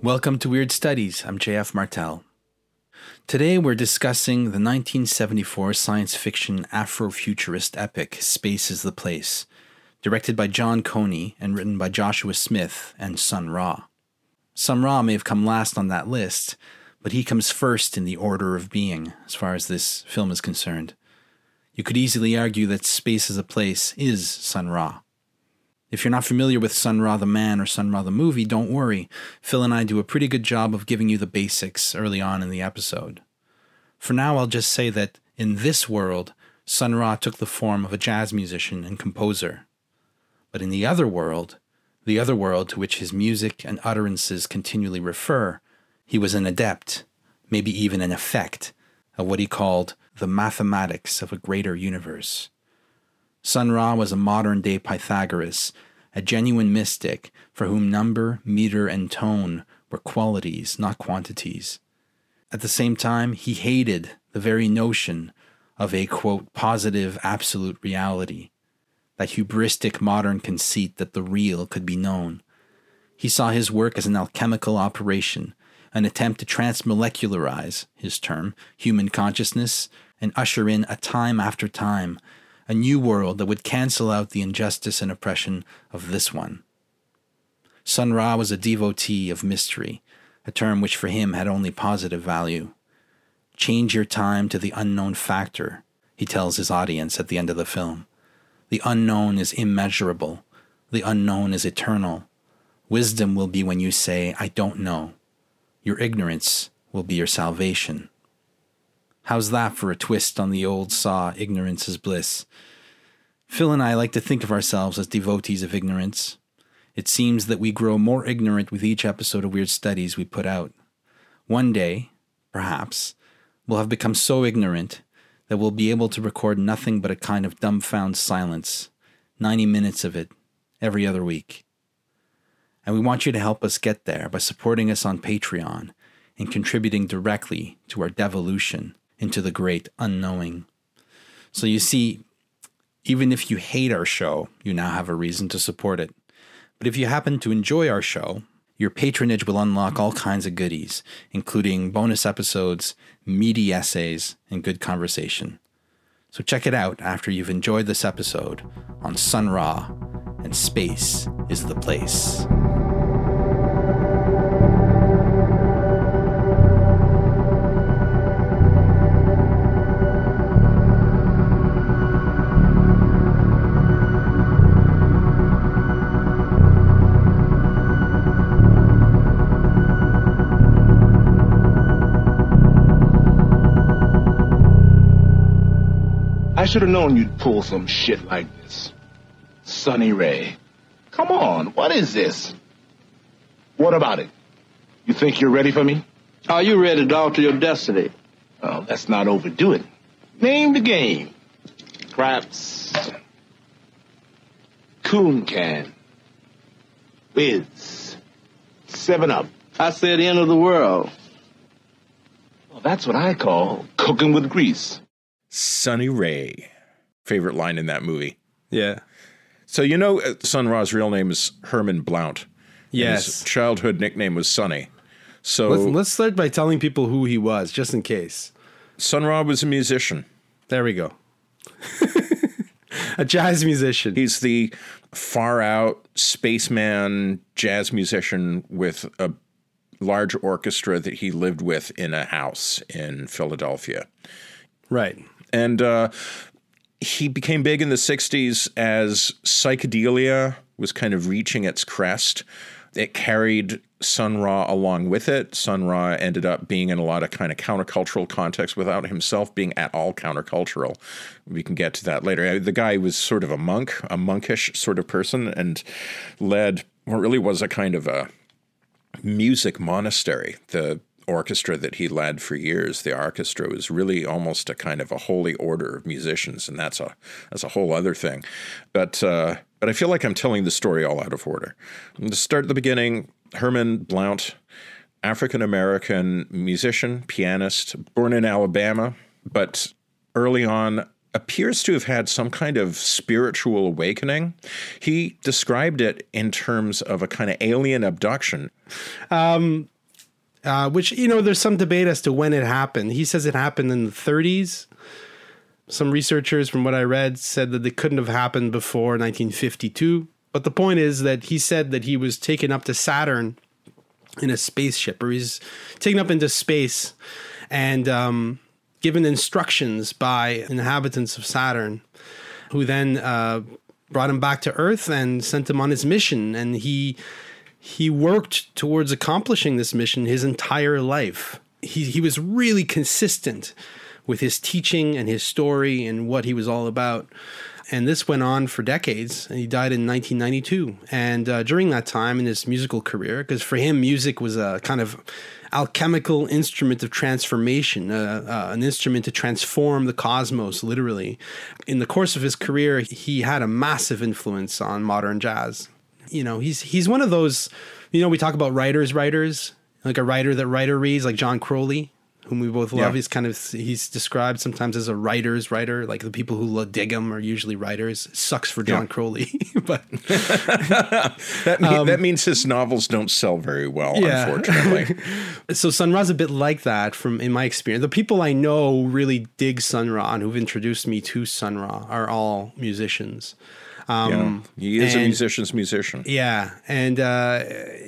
Welcome to Weird Studies. I'm J.F. Martel. Today we're discussing the 1974 science fiction Afrofuturist epic Space is the Place, directed by John Coney and written by Joshua Smith and Sun Ra. Sun Ra may have come last on that list, but he comes first in the order of being as far as this film is concerned. You could easily argue that Space is a Place is Sun Ra. If you're not familiar with Sun Ra the Man or Sun Ra the Movie, don't worry. Phil and I do a pretty good job of giving you the basics early on in the episode. For now, I'll just say that in this world, Sun Ra took the form of a jazz musician and composer. But in the other world to which his music and utterances continually refer, he was an adept, maybe even an effect, of what he called the mathematics of a greater universe. Sun Ra was a modern-day Pythagoras, a genuine mystic for whom number, meter, and tone were qualities, not quantities. At the same time, he hated the very notion of a, quote, positive absolute reality, that hubristic modern conceit that the real could be known. He saw his work as an alchemical operation, an attempt to transmolecularize, his term, human consciousness, and usher in a time after time, a new world that would cancel out the injustice and oppression of this one. Sun Ra was a devotee of mystery, a term which for him had only positive value. Change your time to the unknown factor, he tells his audience at the end of the film. The unknown is immeasurable. The unknown is eternal. Wisdom will be when you say, I don't know. Your ignorance will be your salvation. How's that for a twist on the old saw, ignorance is bliss? Phil and I like to think of ourselves as devotees of ignorance. It seems that we grow more ignorant with each episode of Weird Studies we put out. One day, perhaps, we'll have become so ignorant that we'll be able to record nothing but a kind of dumbfound silence, 90 minutes of it, every other week. And we want you to help us get there by supporting us on Patreon and contributing directly to our devolution into the great unknowing. So you see, even if you hate our show, you now have a reason to support it. But if you happen to enjoy our show, your patronage will unlock all kinds of goodies, including bonus episodes, meaty essays, and good conversation. So check it out after you've enjoyed this episode on Sun Ra and Space is the Place. I should have known you'd pull some shit like this. Sonny Ray. Come on, what is this? What about it? You think you're ready for me? Are you ready to alter your destiny? Oh, let's not overdo it. Name the game. Craps. Coon Can. Whiz. 7-Up. I said end of the world. Well, that's what I call cooking with grease. Sonny Ray. Favorite line in that movie. Yeah. So you know Sun Ra's real name is Herman Blount. Yes. His childhood nickname was Sonny. So let's start by telling people who he was, just in case. Sun Ra was a musician. There we go. A jazz musician. He's the far out spaceman jazz musician with a large orchestra that he lived with in a house in Philadelphia. Right. And he became big in the 60s as psychedelia was kind of reaching its crest. It carried Sun Ra along with it. Sun Ra ended up being in a lot of kind of countercultural context without himself being at all countercultural. We can get to that later. The guy was sort of a monk, a monkish sort of person, and led what really was a kind of a music monastery. The orchestra that he led for years, the Arkestra, was really almost a kind of a holy order of musicians, and that's a whole other thing. But I feel like I'm telling the story all out of order. To start at the beginning, Herman Blount, African-American musician, pianist, born in Alabama, but early on appears to have had some kind of spiritual awakening. He described it in terms of a kind of alien abduction. Which, you know, there's some debate as to when it happened. He says it happened in the 30s. Some researchers, from what I read, said that it couldn't have happened before 1952. But the point is that he said that he was taken up to Saturn in a spaceship, or he's taken up into space and given instructions by inhabitants of Saturn, who then brought him back to Earth and sent him on his mission. And he worked towards accomplishing this mission his entire life. He was really consistent with his teaching and his story and what he was all about. And this went on for decades. And he died in 1992. And during that time in his musical career, because for him, music was a kind of alchemical instrument of transformation, an instrument to transform the cosmos, literally. In the course of his career, he had a massive influence on modern jazz. You know, he's one of those, you know, we talk about writers, like a writer that writer reads, like John Crowley, whom we both love. Yeah. He's described sometimes as a writer's writer. Like the people who dig him are usually writers. Sucks for John Crowley, but that means his novels don't sell very well, unfortunately. So Sun Ra's a bit like that in my experience. The people I know really dig Sun Ra and who've introduced me to Sun Ra are all musicians. He is a musician's musician. Yeah. And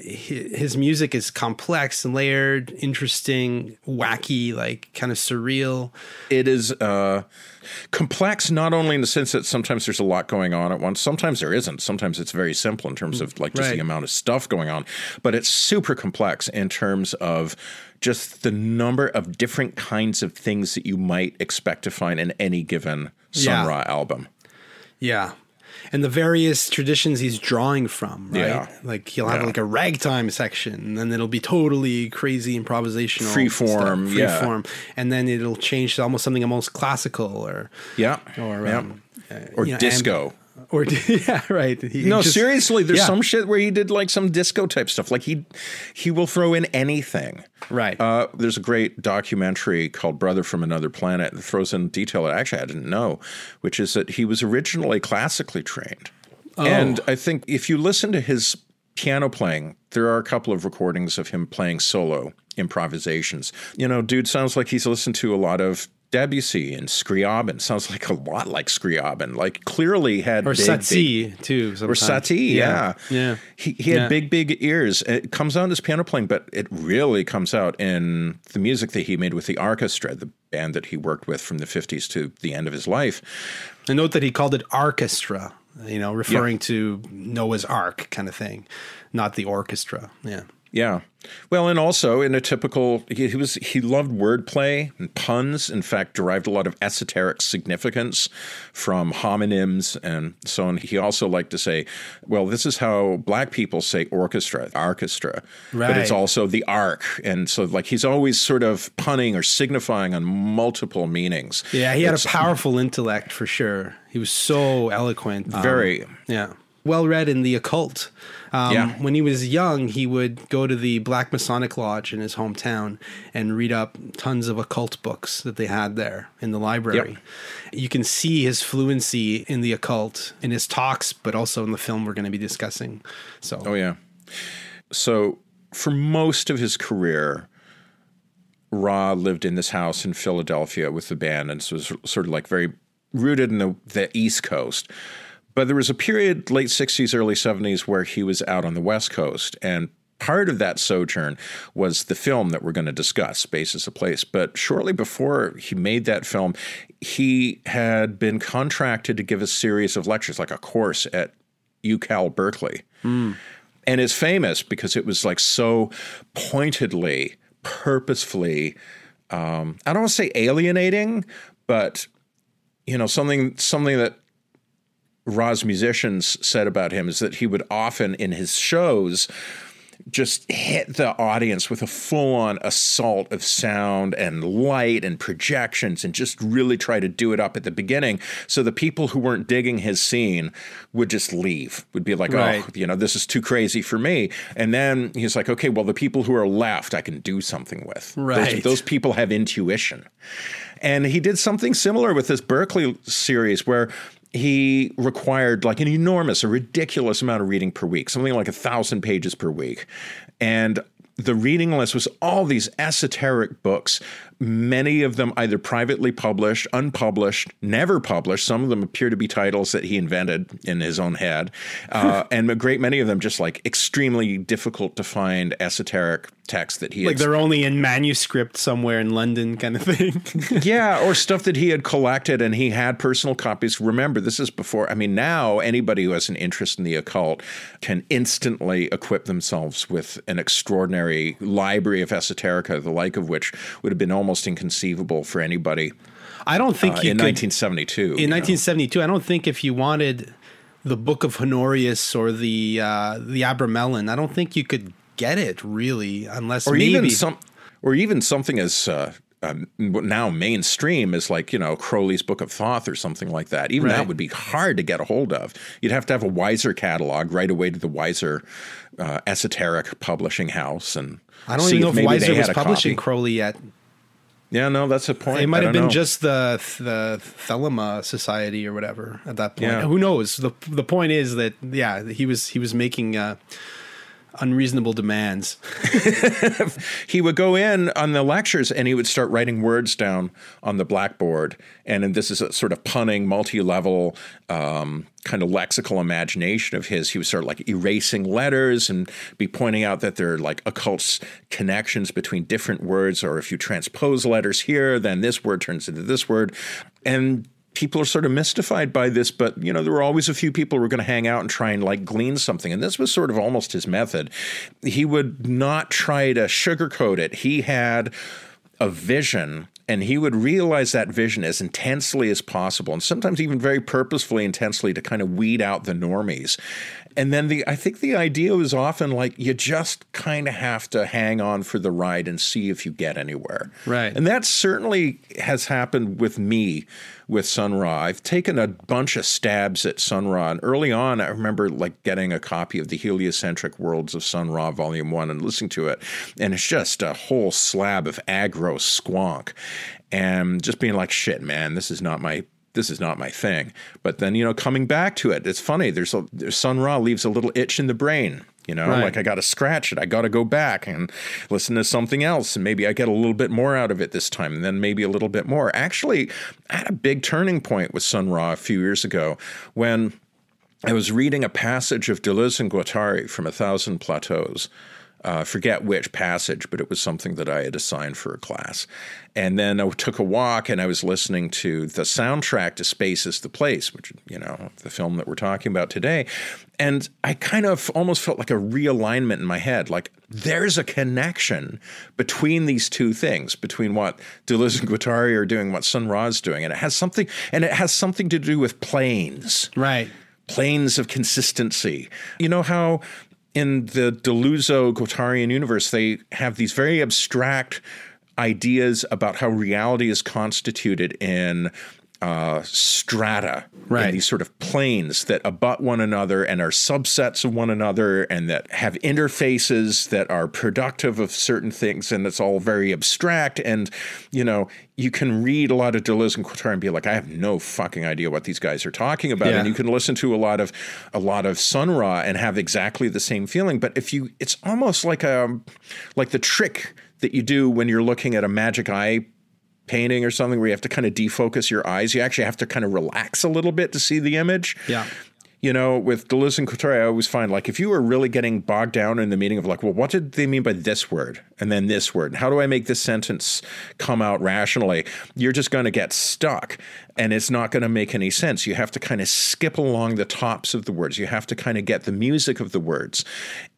his music is complex and layered, interesting, wacky, like kind of surreal. It is complex, not only in the sense that sometimes there's a lot going on at once. Sometimes there isn't. Sometimes it's very simple in terms of like just the amount of stuff going on. But it's super complex in terms of just the number of different kinds of things that you might expect to find in any given Sun Ra album. Yeah. And the various traditions he's drawing from, right? Yeah. Like he'll have like a ragtime section, and then it'll be totally crazy improvisational. Free form. And then it'll change to almost classical or you know, disco. Seriously, there's some shit where he did like some disco type stuff. Like he will throw in anything. Right. There's a great documentary called Brother from Another Planet that throws in detail that actually I didn't know, which is that he was originally classically trained. Oh. And I think if you listen to his piano playing, there are a couple of recordings of him playing solo improvisations. You know, dude sounds like he's listened to a lot of Debussy and Scriabin. Sounds like a lot like Scriabin. Like clearly had or big, Satie big, too. Sometimes. Or Satie, yeah. He had big ears. It comes out in his piano playing, but it really comes out in the music that he made with the Arkestra, the band that he worked with from the 50s to the end of his life. And note that he called it Arkestra, you know, referring to Noah's Ark kind of thing, not the orchestra. Yeah. Yeah. Well, and also in a typical, he loved wordplay and puns, in fact, derived a lot of esoteric significance from homonyms and so on. He also liked to say, well, this is how black people say orchestra, right. But it's also the arc. And so like he's always sort of punning or signifying on multiple meanings. Yeah, he had a powerful intellect for sure. He was so eloquent. Very. Yeah. Well-read in the occult. When he was young, he would go to the Black Masonic Lodge in his hometown and read up tons of occult books that they had there in the library. Yep. You can see his fluency in the occult in his talks, but also in the film we're going to be discussing. So for most of his career, Ra lived in this house in Philadelphia with the band, and so it was sort of like very rooted in the East Coast. But there was a period, late 60s, early 70s, where he was out on the West Coast. And part of that sojourn was the film that we're going to discuss, Space is the Place. But shortly before he made that film, he had been contracted to give a series of lectures, like a course at UC Berkeley. And it's famous because it was like so pointedly, purposefully, I don't want to say alienating, but, you know, something that Ra's musicians said about him is that he would often in his shows just hit the audience with a full-on assault of sound and light and projections and just really try to do it up at the beginning. So the people who weren't digging his scene would just leave, would be like, right. Oh, you know, this is too crazy for me. And then he's like, okay, well, the people who are left, I can do something with. Right. Those people have intuition. And he did something similar with this Berkeley series where he required like a ridiculous amount of reading per week, something like 1,000 pages per week. And the reading list was all these esoteric books, many of them either privately published, unpublished, never published. Some of them appear to be titles that he invented in his own head. And a great many of them just like extremely difficult to find esoteric texts that he had. Like they're only in manuscript somewhere in London kind of thing. Yeah, or stuff that he had collected and he had personal copies. Remember, this is before, I mean, now anybody who has an interest in the occult can instantly equip themselves with an extraordinary library of esoterica, the like of which would have been almost inconceivable for anybody. I don't think you could, 1972. In 1972, I don't think if you wanted the Book of Honorius or the Abramelin, I don't think you could get it really, unless or maybe even something as now mainstream as like, you know, Crowley's Book of Thoth or something like that. Even right. That would be hard to get a hold of. You'd have to have a Wiser catalog right away to the Wiser esoteric publishing house, and I don't even know if Wiser was publishing Crowley yet. Yeah, no, that's a point. It might have been just the Thelema Society or whatever at that point. Yeah. Who knows? The point is that, yeah, he was making unreasonable demands. He would go in on the lectures and he would start writing words down on the blackboard. And this is a sort of punning, multi-level kind of lexical imagination of his. He was sort of like erasing letters and be pointing out that there are like occult connections between different words, or if you transpose letters here, then this word turns into this word. And people are sort of mystified by this, but, you know, there were always a few people who were going to hang out and try and like glean something. And this was sort of almost his method. He would not try to sugarcoat it. He had a vision and he would realize that vision as intensely as possible, and sometimes even very purposefully intensely, to kind of weed out the normies. And then I think the idea was often like you just kind of have to hang on for the ride and see if you get anywhere. Right. And that certainly has happened with me with Sun Ra. I've taken a bunch of stabs at Sun Ra. And early on, I remember like getting a copy of The Heliocentric Worlds of Sun Ra, Volume 1, and listening to it. And it's just a whole slab of aggro squonk. And just being like, shit, man, this is not my thing. But then, you know, coming back to it, it's funny. Sun Ra leaves a little itch in the brain, you know, right. Like I got to scratch it. I got to go back and listen to something else. And maybe I get a little bit more out of it this time, and then maybe a little bit more. Actually, I had a big turning point with Sun Ra a few years ago when I was reading a passage of Deleuze and Guattari from A Thousand Plateaus. Forget which passage, but it was something that I had assigned for a class. And then I took a walk and I was listening to the soundtrack to Space is the Place, which, you know, the film that we're talking about today. And I kind of almost felt like a realignment in my head, like there's a connection between these two things, between what Deleuze and Guattari are doing, what Sun Ra is doing. And it has something to do with planes. Right. Planes of consistency. You know how in the Deleuze-Guattarian universe, they have these very abstract ideas about how reality is constituted in strata, right. In these sort of planes that abut one another and are subsets of one another and that have interfaces that are productive of certain things. And it's all very abstract. And, you know, you can read a lot of Deleuze and Guattari and be like, I have no fucking idea what these guys are talking about. Yeah. And you can listen to a lot of Sun Ra and have exactly the same feeling. But it's almost like the trick that you do when you're looking at a magic eye painting or something, where you have to kind of defocus your eyes. You actually have to kind of relax a little bit to see the image. Yeah. You know, with Deleuze and Guattari, I always find like if you were really getting bogged down in the meaning of like, well, what did they mean by this word and then this word? And how do I make this sentence come out rationally? You're just going to get stuck. and it's not going to make any sense. You have to kind of skip along the tops of the words. You have to kind of get the music of the words,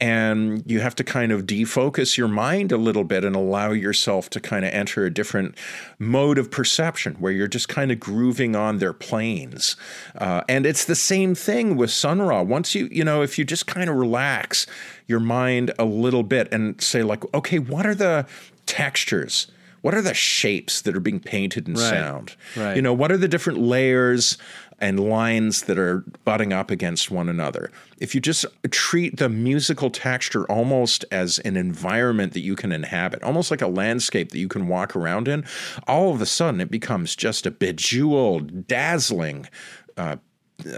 and you have to kind of defocus your mind a little bit and allow yourself to kind of enter a different mode of perception where you're just kind of grooving on their planes. And it's the same thing with Sun Ra. Once you know, if you just kind of relax your mind a little bit and say like, okay, what are the textures? What are the shapes that are being painted in sound? Right. You know, what are the different layers and lines that are butting up against one another? If you just treat the musical texture almost as an environment that you can inhabit, almost like a landscape that you can walk around in, all of a sudden it becomes just a bejeweled, dazzling,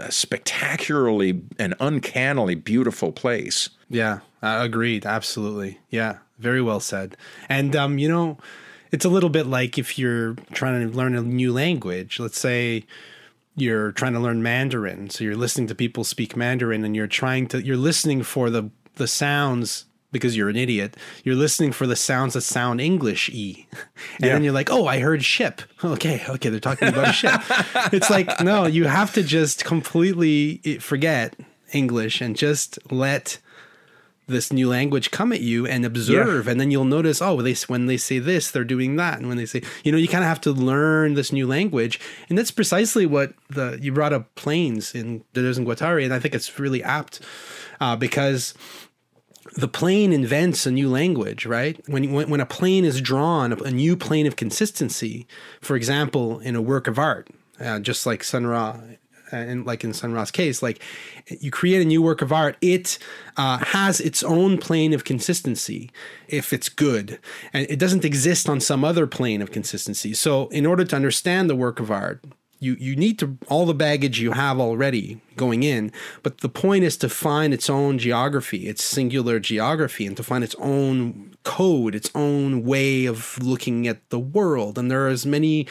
spectacularly and uncannily beautiful place. Yeah, agreed. Absolutely. Yeah, very well said. And, you know, it's a little bit like if you're trying to learn a new language. Let's say you're trying to learn Mandarin. So you're listening to people speak Mandarin and you're listening for the sounds, because you're an idiot. You're listening for the sounds that sound English-y. And then you're like, oh, I heard ship. Okay, they're talking about a ship. It's like, no, you have to just completely forget English and just let this new language come at you and observe. Yeah. And then you'll notice, oh, when they say this, they're doing that. And when they say, you know, you kind of have to learn this new language. And that's precisely what you brought up planes in Deleuze and Guattari. And I think it's really apt because the plane invents a new language, right? When a plane is drawn, a new plane of consistency, for example, in a work of art, just like Sun Ra, and like in Sun Ra's case, like you create a new work of art, it has its own plane of consistency if it's good, and it doesn't exist on some other plane of consistency. So in order to understand the work of art, you need to all the baggage you have already going in, but the point is to find its own geography, its singular geography, and to find its own code, its own way of looking at the world. And there are as many,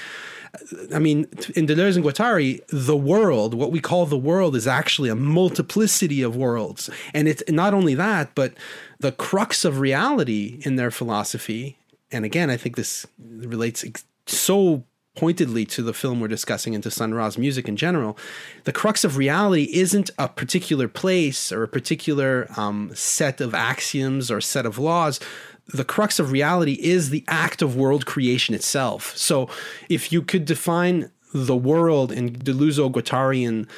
I mean, in Deleuze and Guattari, the world, what we call the world, is actually a multiplicity of worlds. And it's not only that, but the crux of reality in their philosophy, and again, I think this relates so pointedly to the film we're discussing and to Sun Ra's music in general, the crux of reality isn't a particular place or a particular set of axioms or set of laws. The crux of reality is the act of world creation itself. So if you could define the world in Deleuze-Guattarian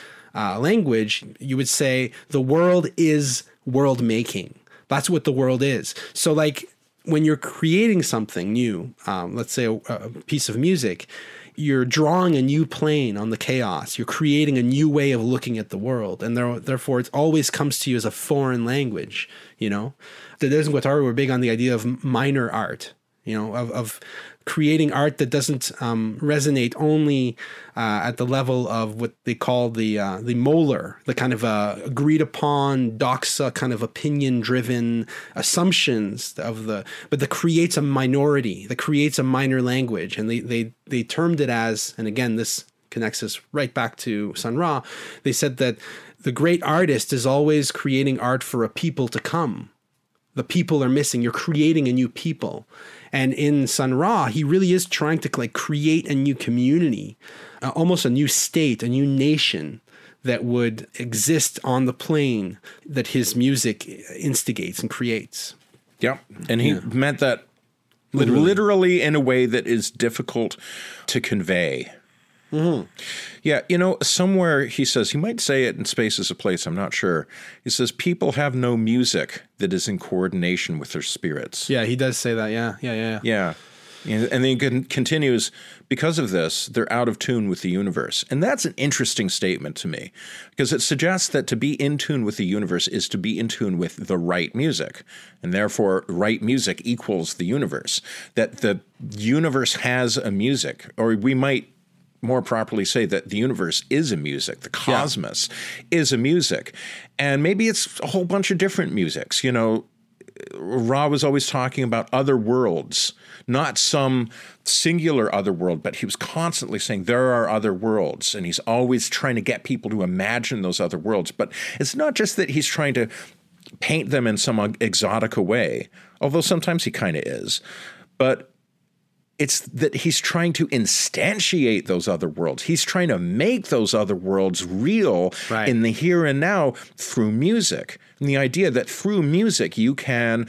language, you would say the world is world making. That's what the world is. So like when you're creating something new, let's say a piece of music, you're drawing a new plane on the chaos. You're creating a new way of looking at the world. And therefore, it always comes to you as a foreign language, you know? Deleuze and Guattari were big on the idea of minor art, you know, of creating art that doesn't resonate only at the level of what they call the molar, the kind of agreed upon doxa kind of opinion driven assumptions but that creates a minority, that creates a minor language. And they termed it as, and again, this connects us right back to Sun Ra, they said that the great artist is always creating art for a people to come. The people are missing. You're creating a new people. And in Sun Ra, he really is trying to like create a new community, almost a new state, a new nation that would exist on the plane that his music instigates and creates. Yeah. And he meant that literally in a way that is difficult to convey. Mm-hmm. Yeah, you know, somewhere he says, he might say it in Space is a Place, I'm not sure. He says, people have no music that is in coordination with their spirits. Yeah, he does say that, yeah. And then he continues, because of this, they're out of tune with the universe. And that's an interesting statement to me, because it suggests that to be in tune with the universe is to be in tune with the right music. And therefore, right music equals the universe. That the universe has a music, or we might more properly say that the universe is a music, the cosmos is a music. And maybe it's a whole bunch of different musics. You know, Ra was always talking about other worlds, not some singular other world, but he was constantly saying there are other worlds, and he's always trying to get people to imagine those other worlds. But it's not just that he's trying to paint them in some exotic way, although sometimes he kind of is, but It's that he's trying to instantiate those other worlds. He's trying to make those other worlds real in the here and now through music. And the idea that through music you can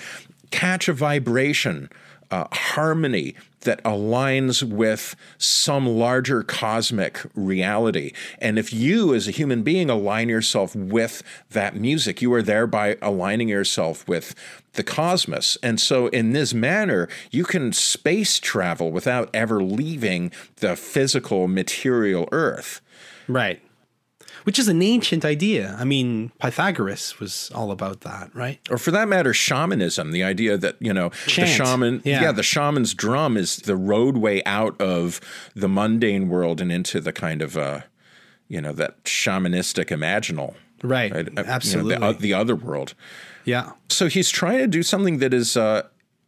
catch a vibration, harmony that aligns with some larger cosmic reality. And if you as a human being align yourself with that music, you are thereby aligning yourself with the cosmos. And so in this manner, you can space travel without ever leaving the physical material earth. Right. Which is an ancient idea. I mean, Pythagoras was all about that, right? Or for that matter, shamanism, the idea that, you know, chant. The shaman's drum is the roadway out of the mundane world and into the kind of, you know, that shamanistic imaginal. Right. Absolutely. You know, the other world. Yeah. So he's trying to do something that is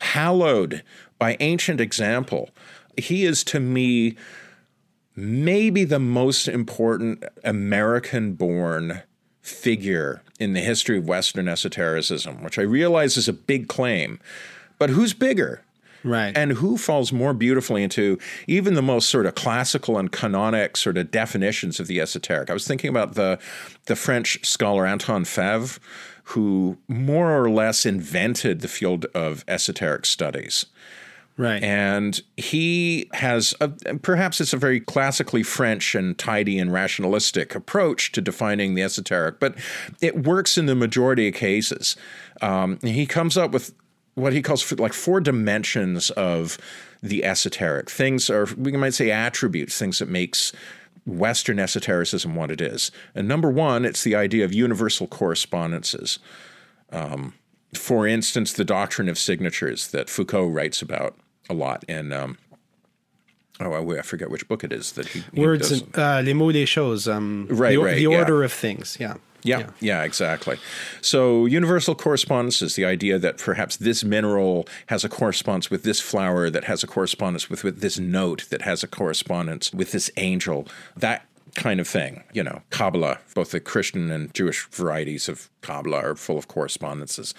hallowed by ancient example. He is, to me, maybe the most important American-born figure in the history of Western esotericism, which I realize is a big claim, but who's bigger? Right. And who falls more beautifully into even the most sort of classical and canonic sort of definitions of the esoteric? I was thinking about the French scholar Antoine Faivre, who more or less invented the field of esoteric studies. Right. And he has perhaps it's a very classically French and tidy and rationalistic approach to defining the esoteric, but it works in the majority of cases. He comes up with what he calls like four dimensions of the esoteric. Things are, we might say, attributes, things that makes Western esotericism what it is. And number one, it's the idea of universal correspondences. For instance, the doctrine of signatures that Foucault writes about a lot in I forget which book it is that he words does. And Les Mots, les Choses, the order of things, yeah, exactly. So universal correspondence is the idea that perhaps this mineral has a correspondence with this flower, that has a correspondence with this note, that has a correspondence with this angel, that kind of thing. You know, Kabbalah, both the Christian and Jewish varieties of Kabbalah are full of correspondences.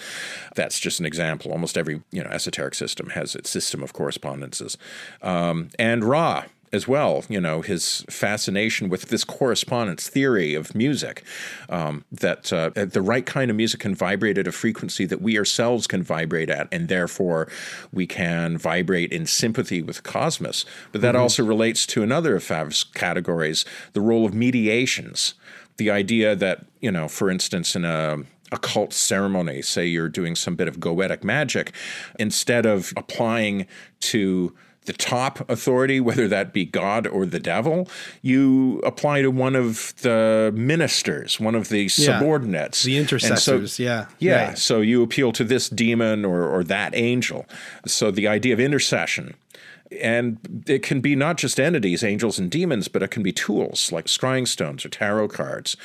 That's just an example. Almost every, you know, esoteric system has its system of correspondences. And Ra as well, you know, his fascination with this correspondence theory of music, that the right kind of music can vibrate at a frequency that we ourselves can vibrate at, and therefore we can vibrate in sympathy with cosmos. But that also relates to another of Favre's categories, the role of mediations, the idea that, you know, for instance, in a occult ceremony, say you're doing some bit of goetic magic, instead of applying to the top authority, whether that be God or the devil, you apply to one of the ministers, one of the subordinates. The intercessors, Yeah, right. So you appeal to this demon or that angel. So the idea of intercession. And it can be not just entities, angels and demons, but it can be tools like scrying stones or tarot cards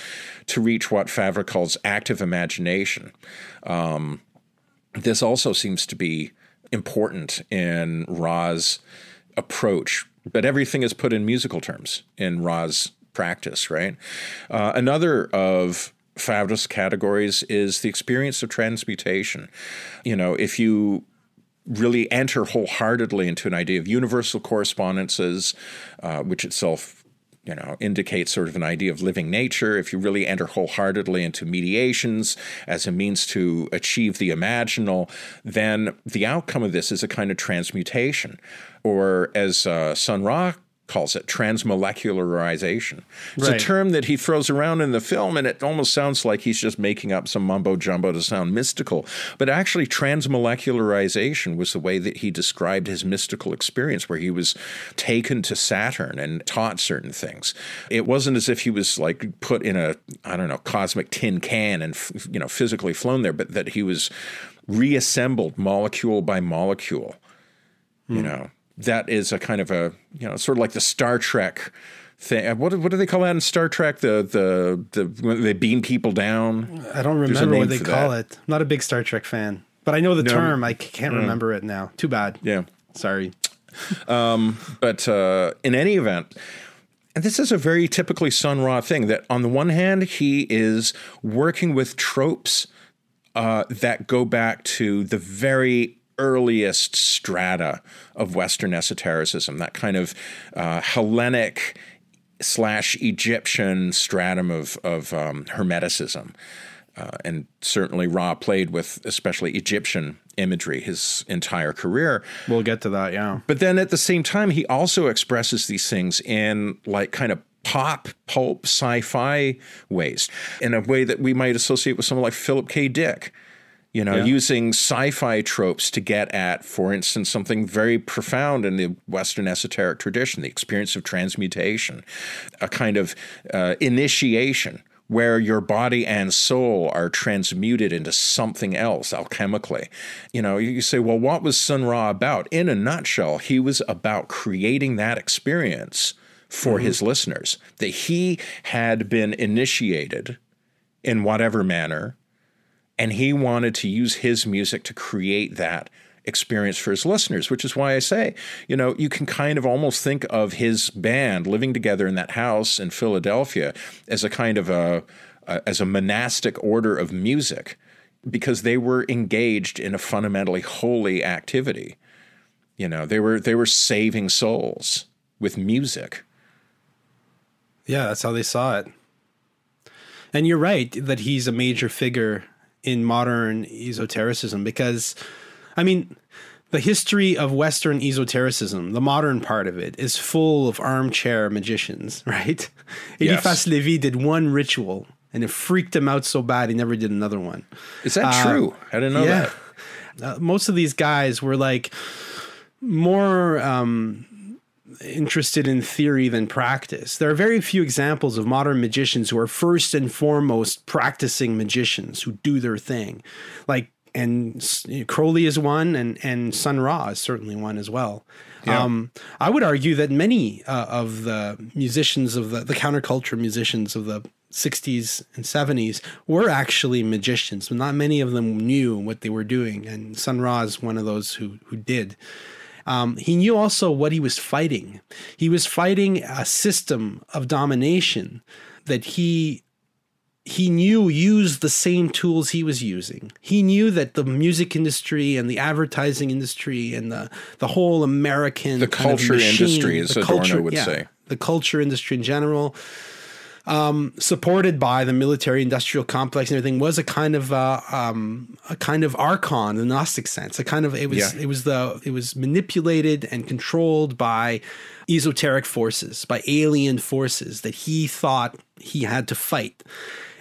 to reach what Favre calls active imagination. This also seems to be important in Ra's approach, but everything is put in musical terms in Ra's practice, right? Another of Favre's categories is the experience of transmutation. You know, if you really enter wholeheartedly into an idea of universal correspondences, which itself, you know, indicates sort of an idea of living nature, if you really enter wholeheartedly into mediations as a means to achieve the imaginal, then the outcome of this is a kind of transmutation, or as Sun Ra calls it, transmolecularization. It's a term that he throws around in the film, and it almost sounds like he's just making up some mumbo jumbo to sound mystical. But actually, transmolecularization was the way that he described his mystical experience, where he was taken to Saturn and taught certain things. It wasn't as if he was like put in a, I don't know, cosmic tin can and, you know, physically flown there, but that he was reassembled molecule by molecule, you know. That is a kind of a, you know, sort of like the Star Trek thing. What do they call that in Star Trek? When they beam people down? I don't remember what they call it. I'm not a big Star Trek fan, but I know the term. I can't remember it now. Too bad. Yeah. Sorry. But in any event, and this is a very typically Sun Ra thing, that on the one hand, he is working with tropes that go back to the very earliest strata of Western esotericism, that kind of Hellenic / Egyptian stratum of Hermeticism. And certainly Ra played with especially Egyptian imagery his entire career. We'll get to that, yeah. But then at the same time, he also expresses these things in like kind of pop, pulp, sci-fi ways, in a way that we might associate with someone like Philip K. Dick, you know, yeah, using sci-fi tropes to get at, for instance, something very profound in the Western esoteric tradition, the experience of transmutation, a kind of initiation where your body and soul are transmuted into something else alchemically. You know, you say, well, what was Sun Ra about? In a nutshell, he was about creating that experience for his listeners, that he had been initiated in whatever manner, and he wanted to use his music to create that experience for his listeners, which is why I say, you know, you can kind of almost think of his band living together in that house in Philadelphia as a kind of as a monastic order of music, because they were engaged in a fundamentally holy activity. You know, they were saving souls with music. Yeah, that's how they saw it. And you're right that he's a major figure in modern esotericism, because, I mean, the history of Western esotericism, the modern part of it, is full of armchair magicians, right? Yes. Eliphas Levi did one ritual and it freaked him out so bad he never did another one. Is that true? I didn't know that. Most of these guys were like more interested in theory than practice. There are very few examples of modern magicians who are first and foremost practicing magicians who do their thing. Like, and Crowley is one, and Sun Ra is certainly one as well. Yeah. I would argue that many of the musicians of the counterculture musicians of the 60s and 70s were actually magicians, but not many of them knew what they were doing. And Sun Ra is one of those who did. He knew also what he was fighting. He was fighting a system of domination that he knew used the same tools he was using. He knew that the music industry and the advertising industry and the whole American industry, as Adorno would say. The culture industry in general, supported by the military-industrial complex and everything, was a kind of archon in the Gnostic sense. It was manipulated and controlled by esoteric forces, by alien forces that he thought he had to fight.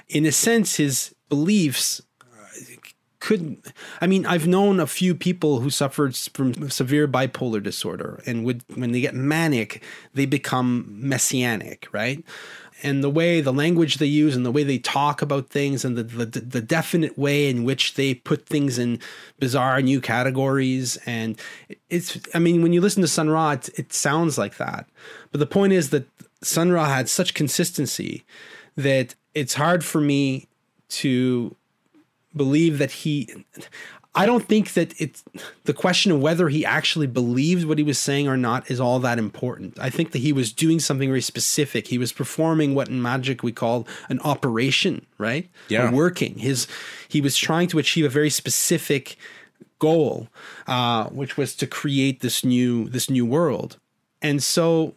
In a sense, his beliefs couldn't. I mean, I've known a few people who suffered from severe bipolar disorder, and when they get manic, they become messianic, right? And the way, the language they use and the way they talk about things and the definite way in which they put things in bizarre new categories. And it's, I mean, when you listen to Sun Ra, it sounds like that. But the point is that Sun Ra had such consistency that it's hard for me to believe that I don't think that the question of whether he actually believed what he was saying or not is all that important. I think that he was doing something very specific. He was performing what in magic we call an operation, right? Yeah. Or working. He was trying to achieve a very specific goal, which was to create this new world. And so,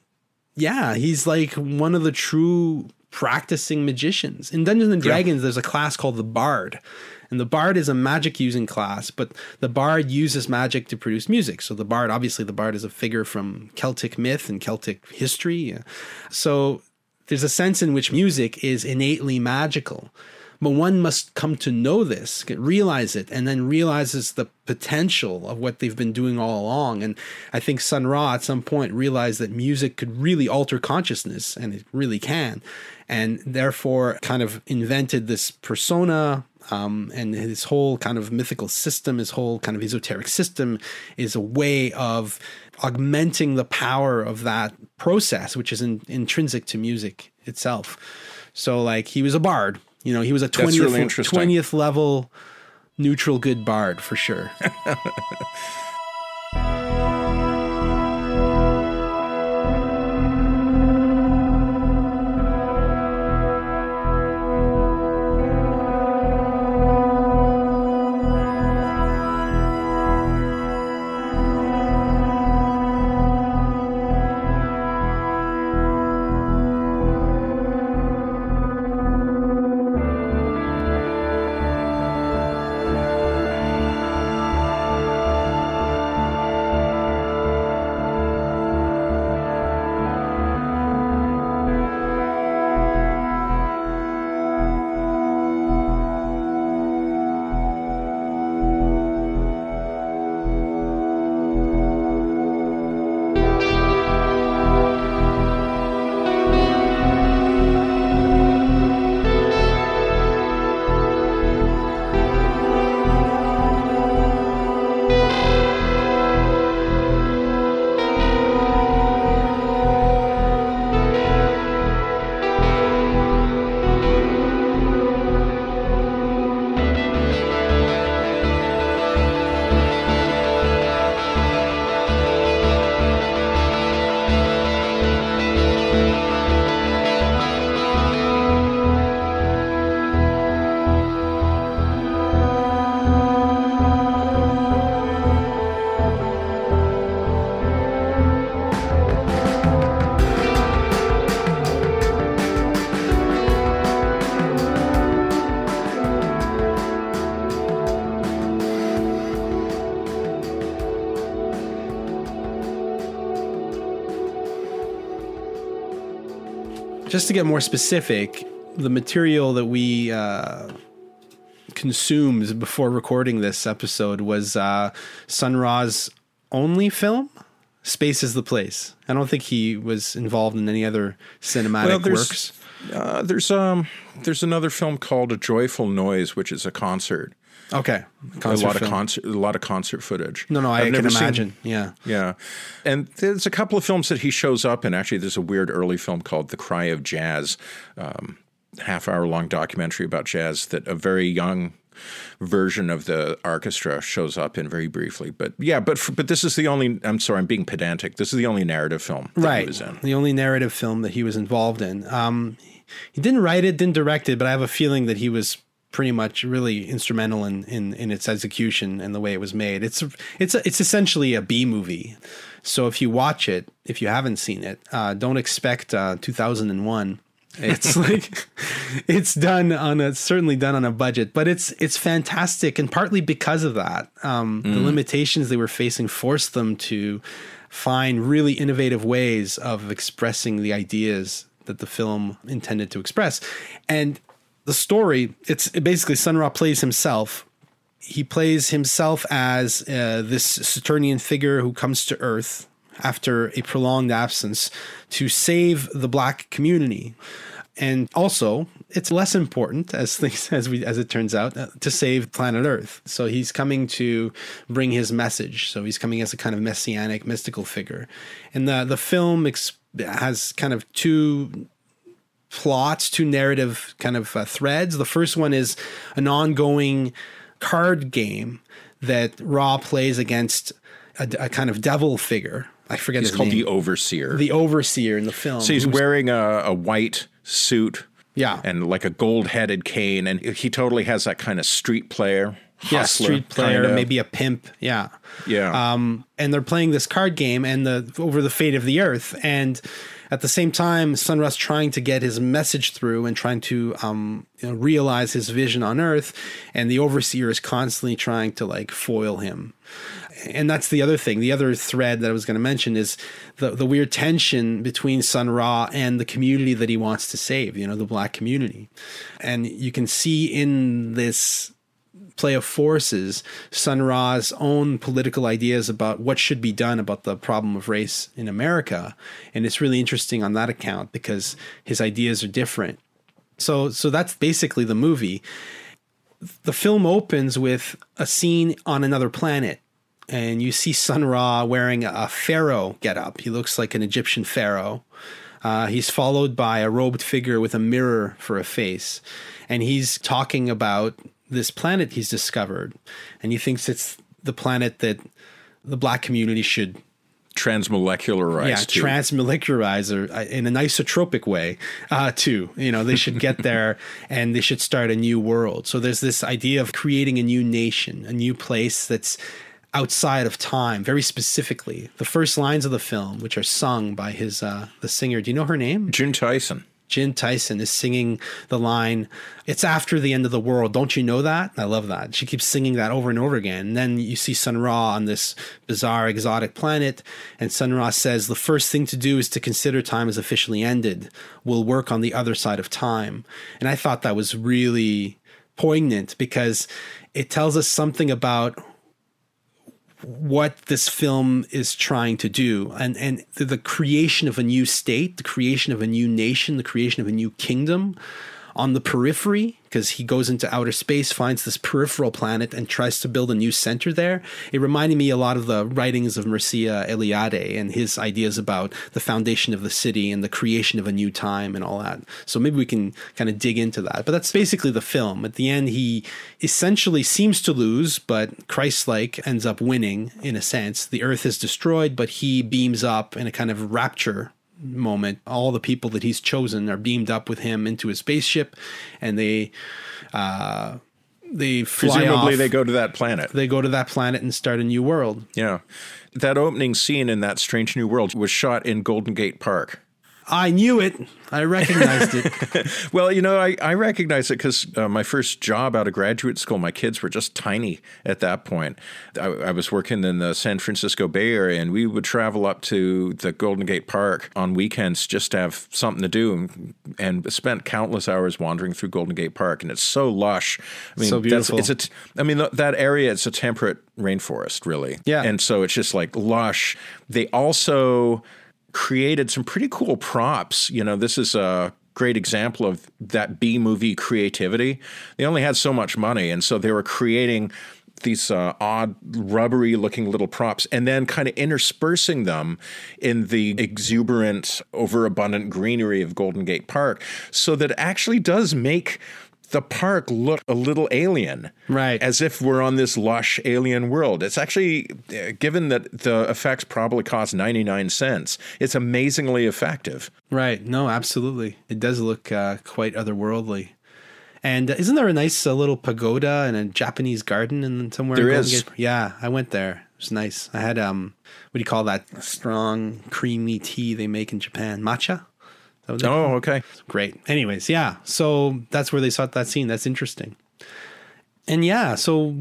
yeah, he's like one of the true practicing magicians. In Dungeons and Dragons, there's a class called the Bard. And the Bard is a magic using class, but the Bard uses magic to produce music. So the Bard is a figure from Celtic myth and Celtic history. So there's a sense in which music is innately magical, but one must come to know this, realize it, and then realizes the potential of what they've been doing all along. And I think Sun Ra at some point realized that music could really alter consciousness, and it really can, and therefore kind of invented this persona. And his whole kind of mythical system, his whole kind of esoteric system, is a way of augmenting the power of that process, which is intrinsic to music itself. So like, he was a bard, you know, he was a 20th level neutral good bard for sure. Just to get more specific, the material that we consumed before recording this episode was Sun Ra's only film, Space is the Place. I don't think he was involved in any other cinematic works. There's another film called A Joyful Noise, which is a concert. Okay. A lot of concert footage. No, I can imagine. Yeah. And there's a couple of films that he shows up in. Actually, there's a weird early film called The Cry of Jazz, half-hour-long documentary about jazz that a very young version of the Arkestra shows up in very briefly. But yeah, but this is the only, I'm sorry, I'm being pedantic. This is the only narrative film that he was in. The only narrative film that he was involved in. He didn't write it, didn't direct it, but I have a feeling that he was pretty much really instrumental in its execution and the way it was made. It's essentially a B movie. So if you watch it, if you haven't seen it, don't expect 2001. It's like it's done on a budget, but it's fantastic. And partly because of that, the limitations they were facing forced them to find really innovative ways of expressing the ideas that the film intended to express. And the story, it's basically Sun Ra plays himself. He plays himself as this Saturnian figure who comes to Earth after a prolonged absence to save the black community. And also, it's less important as it turns out, to save planet Earth. So he's coming to bring his message. So he's coming as a kind of messianic, mystical figure. And the film has kind of two narrative kind of threads. The first one is an ongoing card game that Ra plays against a kind of devil figure. I forget his name. He's called the Overseer. The Overseer in the film. So he's wearing a white suit, and like a gold-headed cane, and he totally has that kind of street player, hustler, kind of. Maybe a pimp, and they're playing this card game over the fate of the Earth, and at the same time, Sun Ra's trying to get his message through and trying to realize his vision on Earth, and the Overseer is constantly trying to like foil him. And that's the other thing. The other thread that I was going to mention is the weird tension between Sun Ra and the community that he wants to save, the black community. And you can see in this play of forces, Sun Ra's own political ideas about what should be done about the problem of race in America. And it's really interesting on that account because his ideas are different. So that's basically the movie. The film opens with a scene on another planet. And you see Sun Ra wearing a pharaoh getup. He looks like an Egyptian pharaoh. He's followed by a robed figure with a mirror for a face. And he's talking about this planet he's discovered. And he thinks it's the planet that the black community should transmolecularize to. Transmolecularize in an isotropic way too. They should get there and they should start a new world. So there's this idea of creating a new nation, a new place that's outside of time, very specifically. The first lines of the film, which are sung by the singer, do you know her name? June Tyson. June Tyson is singing the line, "It's after the end of the world, don't you know that?" I love that. She keeps singing that over and over again. And then you see Sun Ra on this bizarre, exotic planet, and Sun Ra says, "The first thing to do is to consider time as officially ended. We'll work on the other side of time." And I thought that was really poignant because it tells us something about what this film is trying to do, and the creation of a new state, the creation of a new nation, the creation of a new kingdom on the periphery, because he goes into outer space, finds this peripheral planet, and tries to build a new center there. It reminded me a lot of the writings of Mircea Eliade and his ideas about the foundation of the city and the creation of a new time and all that. So maybe we can kind of dig into that. But that's basically the film. At the end, he essentially seems to lose, but Christ-like ends up winning in a sense. The Earth is destroyed, but he beams up in a kind of rapture moment. All the people that he's chosen are beamed up with him into his spaceship, and they fly presumably off. They go to that planet. They go to that planet and start a new world. Yeah, that opening scene in That Strange New World was shot in Golden Gate Park. I knew it. I recognized it. Well, you know, I recognized it because my first job out of graduate school, my kids were just tiny at that point. I was working in the San Francisco Bay Area, and we would travel up to the Golden Gate Park on weekends just to have something to do, and spent countless hours wandering through Golden Gate Park. And it's so lush. I mean, so beautiful. That area, it's a temperate rainforest, really. Yeah. And so it's just like lush. They also created some pretty cool props. You know, this is a great example of that B-movie creativity. They only had so much money, and so they were creating these odd, rubbery-looking little props and then kind of interspersing them in the exuberant, overabundant greenery of Golden Gate Park, so that it actually does make the park looked a little alien, right? As if we're on this lush alien world. It's actually, given that the effects probably cost 99 cents, it's amazingly effective. Right. No, absolutely. It does look quite otherworldly. And isn't there a nice little pagoda and a Japanese garden in somewhere? There is. Yeah, I went there. It was nice. I had, what do you call that strong, creamy tea they make in Japan? Matcha? Oh, okay. Great. Anyways, yeah. So that's where they saw that scene. That's interesting. And yeah, so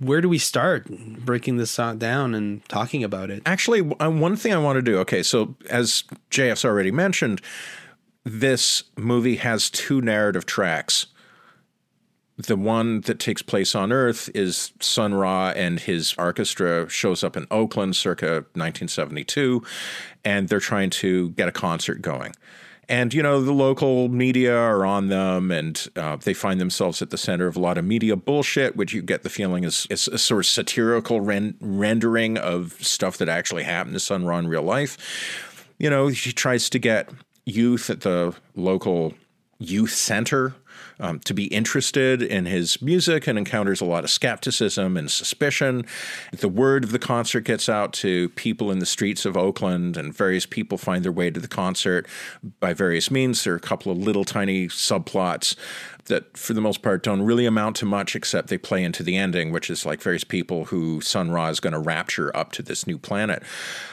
where do we start breaking this down and talking about it? Actually, one thing I want to do. Okay, so as JF's already mentioned, this movie has two narrative tracks. The one that takes place on Earth is Sun Ra and his orchestra shows up in Oakland circa 1972, and they're trying to get a concert going. And, you know, the local media are on them, and they find themselves at the center of a lot of media bullshit, which you get the feeling is a sort of satirical rendering of stuff that actually happened to Sun Ra in real life. You know, she tries to get youth at the local youth center to be interested in his music, and encounters a lot of skepticism and suspicion. The word of the concert gets out to people in the streets of Oakland, and various people find their way to the concert by various means. There are a couple of little tiny subplots that for the most part don't really amount to much, except they play into the ending, which is like various people who Sun Ra is going to rapture up to this new planet.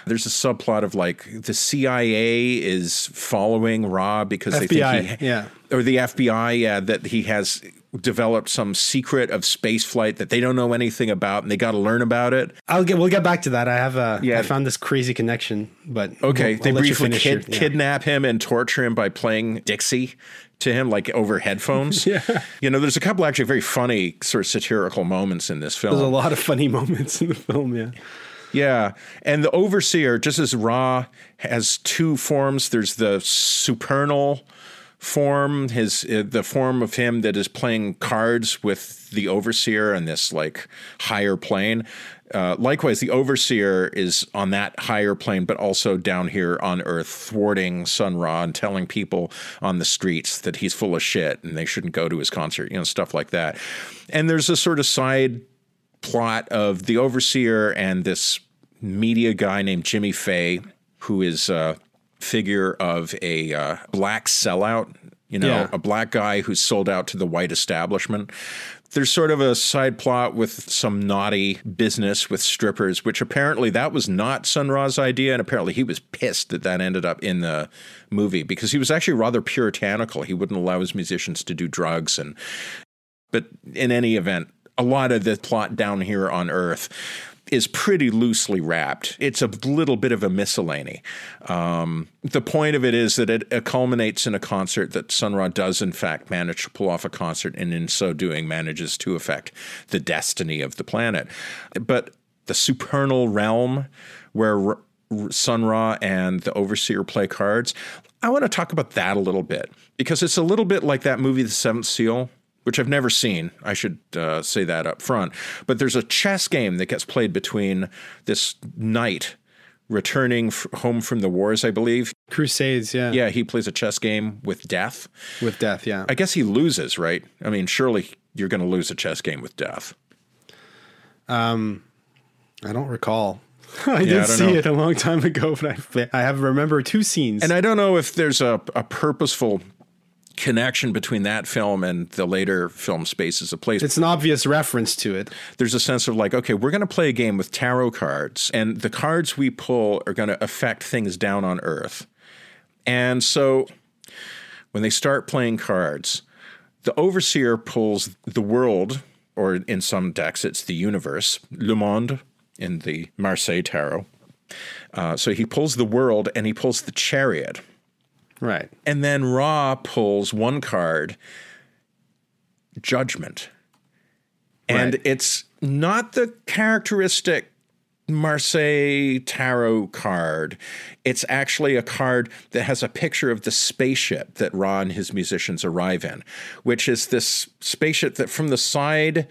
There's a subplot of like the CIA is following Ra because they think he, yeah, or the FBI, yeah, that he has developed some secret of space flight that they don't know anything about, and they got to learn about it. We'll get back to that. I have I found this crazy connection, but okay, we'll they briefly kidnap him and torture him by playing Dixie to him, like over headphones. Yeah. You know, there's a couple actually very funny sort of satirical moments in this film. There's a lot of funny moments in the film, yeah. Yeah. And the overseer, just as Ra has two forms, there's the supernal form, the form of him that is playing cards with the overseer on this like higher plane. Likewise, the overseer is on that higher plane, but also down here on Earth, thwarting Sun Ra and telling people on the streets that he's full of shit and they shouldn't go to his concert, you know, stuff like that. And there's a sort of side plot of the overseer and this media guy named Jimmy Fay, who is a figure of a black sellout, you know, yeah, a black guy who's sold out to the white establishment. There's sort of a side plot with some naughty business with strippers, which apparently that was not Sun Ra's idea. And apparently he was pissed that that ended up in the movie because he was actually rather puritanical. He wouldn't allow his musicians to do drugs. But in any event, a lot of the plot down here on Earth is pretty loosely wrapped. It's a little bit of a miscellany. The point of it is that it culminates in a concert that Sun Ra does, in fact, manage to pull off a concert, and in so doing manages to affect the destiny of the planet. But the supernal realm where Sun Ra and the overseer play cards, I want to talk about that a little bit, because it's a little bit like that movie, The Seventh Seal, which I've never seen. I should say that up front. But there's a chess game that gets played between this knight returning home from the wars, I believe. Crusades, yeah. Yeah, he plays a chess game with death. With death, yeah. I guess he loses, right? I mean, surely you're going to lose a chess game with death. I don't recall. I did see it a long time ago, but I have remembered two scenes. And I don't know if there's a purposeful connection between that film and the later film Space is a Place. It's an obvious reference to it. There's a sense of like, okay, we're going to play a game with tarot cards, and the cards we pull are going to affect things down on Earth. And so when they start playing cards, the overseer pulls the world, or in some decks, it's the universe, le monde in the Marseille tarot. So he pulls the world and he pulls the chariot. Right. And then Ra pulls one card, judgment. And right. It's not the characteristic Marseille tarot card. It's actually a card that has a picture of the spaceship that Ra and his musicians arrive in, which is this spaceship that from the side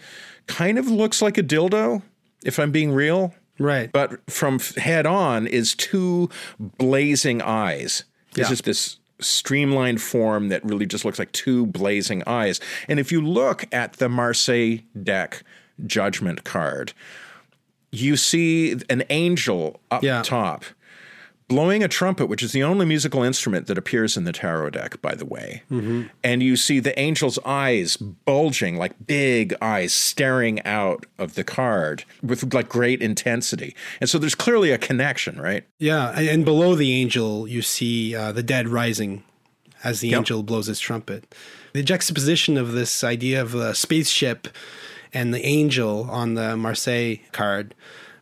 kind of looks like a dildo, if I'm being real. Right. But from head on is two blazing eyes. This is this streamlined form that really just looks like two blazing eyes. And if you look at the Marseille deck judgment card, you see an angel up top blowing a trumpet, which is the only musical instrument that appears in the tarot deck, by the way. Mm-hmm. And you see the angel's eyes bulging, like big eyes staring out of the card with like great intensity. And so there's clearly a connection, right? Yeah. And below the angel, you see the dead rising as the angel blows his trumpet. The juxtaposition of this idea of a spaceship and the angel on the Marseille card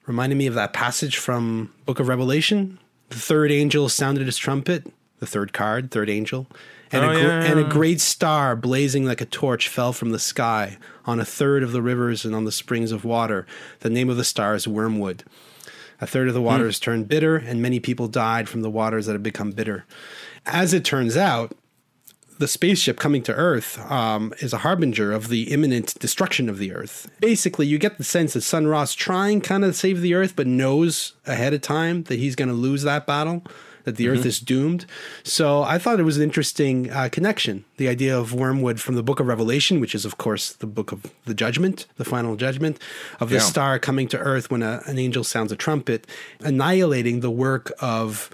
reminded me of that passage from Book of Revelation. The third angel sounded his trumpet, the third card, third angel, and, and a great star blazing like a torch fell from the sky on a third of the rivers and on the springs of water. The name of the star is wormwood. A third of the waters turned bitter, and many people died from the waters that had become bitter. As it turns out, the spaceship coming to Earth is a harbinger of the imminent destruction of the Earth. Basically, you get the sense that Sun Ra's trying kind of to save the Earth, but knows ahead of time that he's going to lose that battle, that the Earth is doomed. So I thought it was an interesting connection, the idea of wormwood from the Book of Revelation, which is, of course, the book of the judgment, the final judgment, of the star coming to Earth when an angel sounds a trumpet, annihilating the work of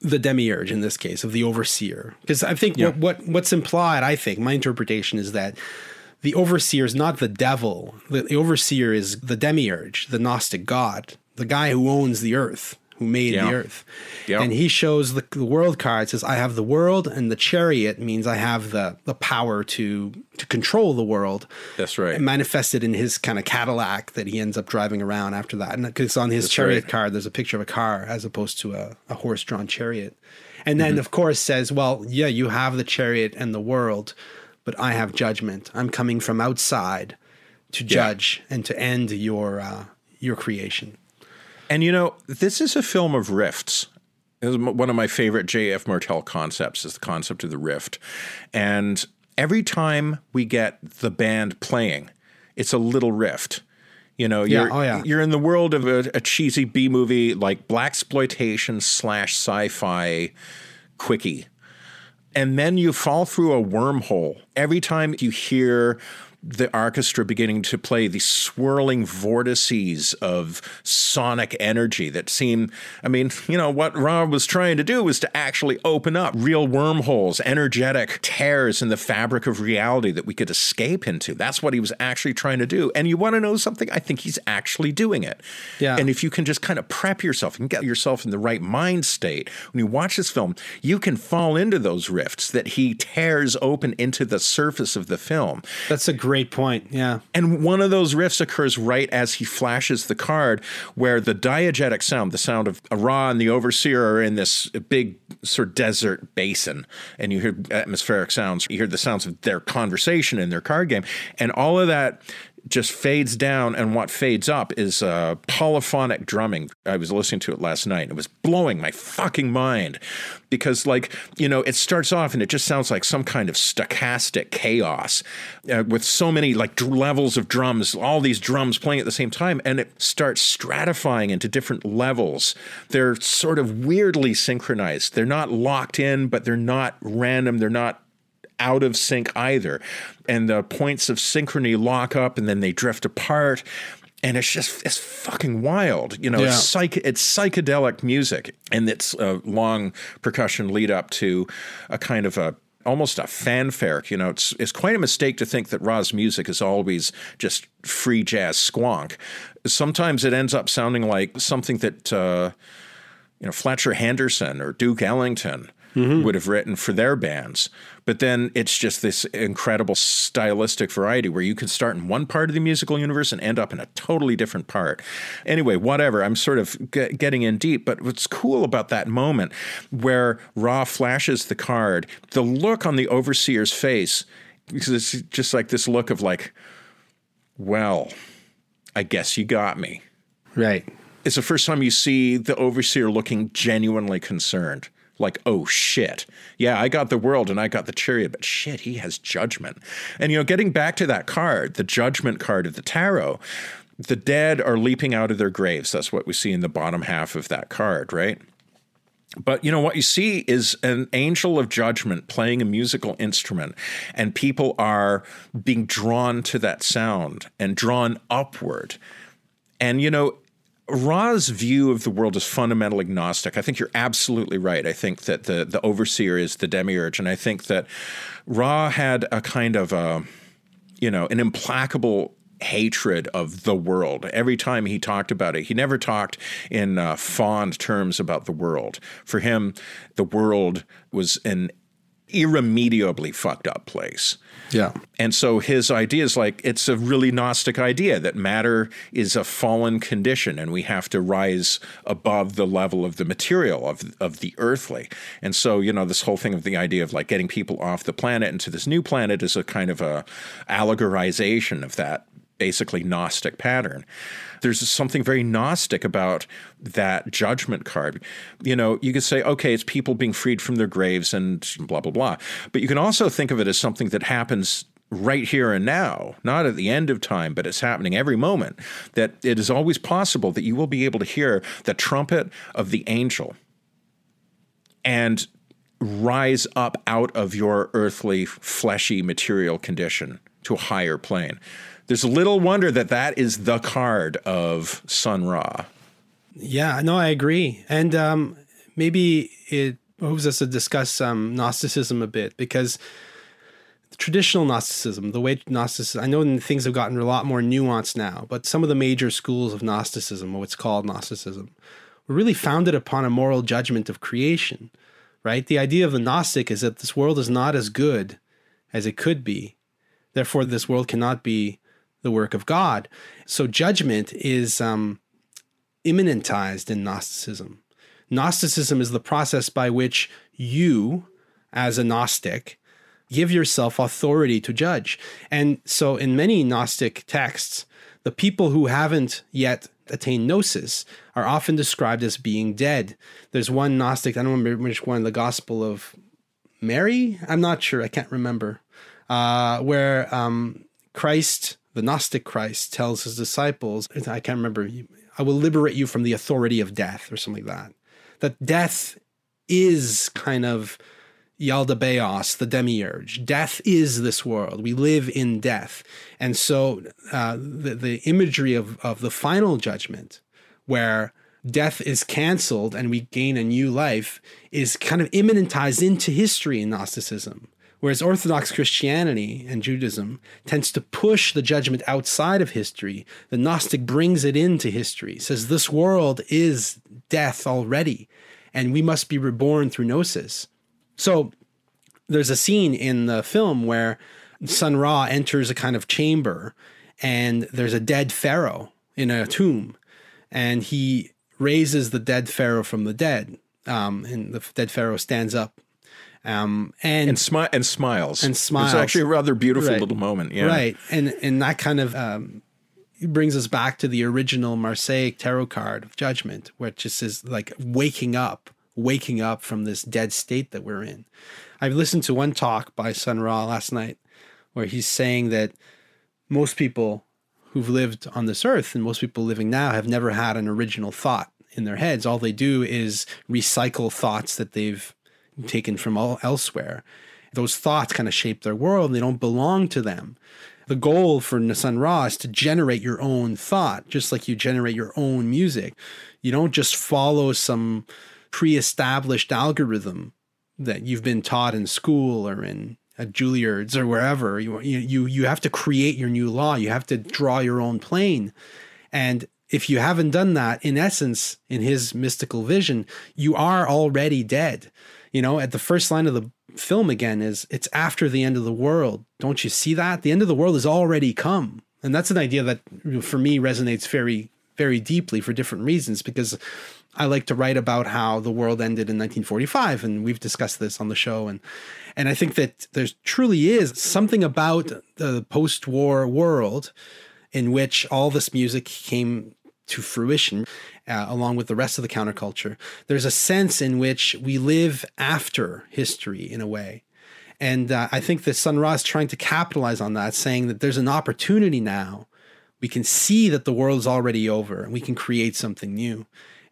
the demiurge, in this case, of the overseer. Because I think what's implied, I think, my interpretation is that the overseer is not the devil. The overseer is the demiurge, the Gnostic god, the guy who owns the earth, who made the earth. And he shows the world card, says, I have the world, and the chariot means I have the power to control the world. That's right. Manifested in his kind of Cadillac that he ends up driving around after that. And because on his chariot card, there's a picture of a car as opposed to a horse-drawn chariot. And then, of course, says, well, yeah, you have the chariot and the world, but I have judgment. I'm coming from outside to judge and to end your creation. And, you know, this is a film of rifts. One of my favorite J.F. Martel concepts is the concept of the rift. And every time we get the band playing, it's a little rift. You know, you're in the world of a cheesy B-movie, like blaxploitation / sci-fi quickie. And then you fall through a wormhole. Every time you hear the orchestra beginning to play these swirling vortices of sonic energy that seem, I mean, you know, what Ra was trying to do was to actually open up real wormholes, energetic tears in the fabric of reality that we could escape into. That's what he was actually trying to do. And you want to know something? I think he's actually doing it. Yeah. And if you can just kind of prep yourself and get yourself in the right mind state, when you watch this film, you can fall into those rifts that he tears open into the surface of the film. That's a great point. Yeah. And one of those riffs occurs right as he flashes the card, where the diegetic sound, the sound of Ra and the overseer, are in this big sort of desert basin. And you hear atmospheric sounds. You hear the sounds of their conversation in their card game. And all of that just fades down. And what fades up is polyphonic drumming. I was listening to it last night. It was blowing my fucking mind because, like, you know, it starts off and it just sounds like some kind of stochastic chaos with so many like levels of drums, all these drums playing at the same time. And it starts stratifying into different levels. They're sort of weirdly synchronized. They're not locked in, but they're not random. They're not out of sync either. And the points of synchrony lock up and then they drift apart. And it's just, it's fucking wild. You know, it's psychedelic music. And it's a long percussion lead up to a kind of almost a fanfare. You know, it's quite a mistake to think that Ra's music is always just free jazz squonk. Sometimes it ends up sounding like something that, you know, Fletcher Henderson or Duke Ellington would have written for their bands. But then it's just this incredible stylistic variety where you can start in one part of the musical universe and end up in a totally different part. Anyway, whatever. I'm sort of getting in deep. But what's cool about that moment where Ra flashes the card, the look on the overseer's face, because it's just like this look of like, well, I guess you got me. Right. It's the first time you see the overseer looking genuinely concerned. Like, oh, shit. Yeah, I got the world and I got the chariot, but shit, he has judgment. And, you know, getting back to that card, the judgment card of the tarot, the dead are leaping out of their graves. That's what we see in the bottom half of that card, right? But, you know, what you see is an angel of judgment playing a musical instrument, and people are being drawn to that sound and drawn upward. And, you know, Ra's view of the world is fundamentally Gnostic. I think you're absolutely right. I think that the overseer is the demiurge. And I think that Ra had a kind of, you know, an implacable hatred of the world. Every time he talked about it, he never talked in fond terms about the world. For him, the world was an irremediably fucked up place. Yeah. And so his idea is like, it's a really Gnostic idea that matter is a fallen condition and we have to rise above the level of the material, of the earthly. And so, you know, this whole thing of the idea of like getting people off the planet into this new planet is a kind of a allegorization of that basically Gnostic pattern. There's something very Gnostic about that judgment card. You know, you could say, okay, it's people being freed from their graves and blah, blah, blah. But you can also think of it as something that happens right here and now, not at the end of time, but it's happening every moment, that it is always possible that you will be able to hear the trumpet of the angel and rise up out of your earthly, fleshy, material condition to a higher plane. There's little wonder that that is the card of Sun Ra. Yeah, no, I agree. And maybe it moves us to discuss Gnosticism a bit, because traditional Gnosticism, the way Gnosticism, I know things have gotten a lot more nuanced now, but some of the major schools of Gnosticism, or what's called Gnosticism, were really founded upon a moral judgment of creation, right? The idea of the Gnostic is that this world is not as good as it could be. Therefore, this world cannot be the work of God. So judgment is immanentized in Gnosticism. Gnosticism is the process by which you, as a Gnostic, give yourself authority to judge. And so in many Gnostic texts, the people who haven't yet attained gnosis are often described as being dead. There's one Gnostic, I don't remember which one, the Gospel of Mary? I'm not sure, I can't remember. Where Christ, the Gnostic Christ, tells his disciples, I can't remember, I will liberate you from the authority of death or something like that. That death is kind of Yaldabaoth, the demiurge. Death is this world. We live in death. And so the imagery of the final judgment, where death is canceled and we gain a new life, is kind of immanentized into history in Gnosticism. Whereas Orthodox Christianity and Judaism tends to push the judgment outside of history, the Gnostic brings it into history, says this world is death already, and we must be reborn through gnosis. So there's a scene in the film where Sun Ra enters a kind of chamber, and there's a dead pharaoh in a tomb, and he raises the dead pharaoh from the dead, and the dead pharaoh stands up. And smiles. It's actually a rather beautiful little moment. Yeah. Right. And that kind of brings us back to the original Marseille tarot card of judgment, which is like waking up from this dead state that we're in. I've listened to one talk by Sun Ra last night where he's saying that most people who've lived on this earth and most people living now have never had an original thought in their heads. All they do is recycle thoughts that they've taken from all elsewhere. Those thoughts kind of shape their world. They don't belong to them. The goal for Sun Ra is to generate your own thought, just like you generate your own music. You don't just follow some pre-established algorithm that you've been taught in school or in at Juilliard's or wherever. You have to create your new law. You have to draw your own plane. And if you haven't done that, in essence, in his mystical vision, you are already dead. You know, at the first line of the film again is, it's after the end of the world. Don't you see that? The end of the world has already come. And that's an idea that for me resonates very, very deeply for different reasons, because I like to write about how the world ended in 1945. And we've discussed this on the show. And I think that there truly is something about the post-war world in which all this music came to fruition, along with the rest of the counterculture. There's a sense in which we live after history in a way. And I think that Sun Ra is trying to capitalize on that, saying that there's an opportunity now. We can see that the world's already over and we can create something new.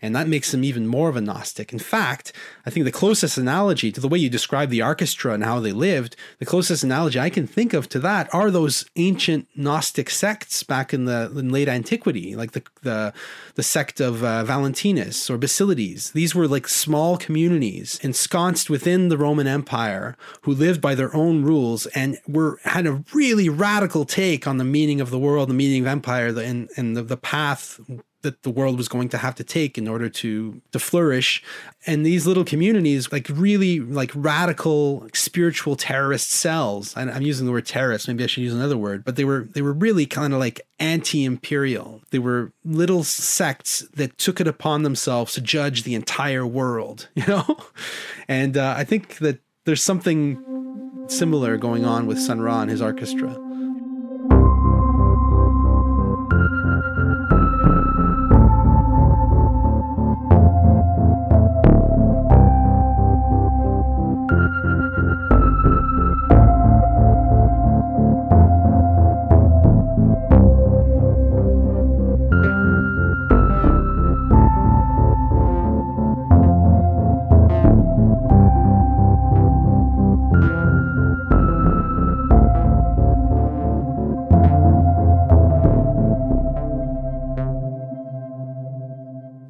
And that makes him even more of a Gnostic. In fact, I think the closest analogy to the way you describe the Arkestra and how they lived, the closest analogy I can think of to that are those ancient Gnostic sects back in the late antiquity, like the sect of Valentinus or Basilides. These were like small communities ensconced within the Roman Empire who lived by their own rules and had a really radical take on the meaning of the world, the meaning of empire, and the path that the world was going to have to take in order to flourish. And these little communities, like really like radical, like spiritual terrorist cells. And I'm using the word terrorist, maybe I should use another word, but they were really kind of like anti-imperial. They were little sects that took it upon themselves to judge the entire world, you know? And I think that there's something similar going on with Sun Ra and his Arkestra.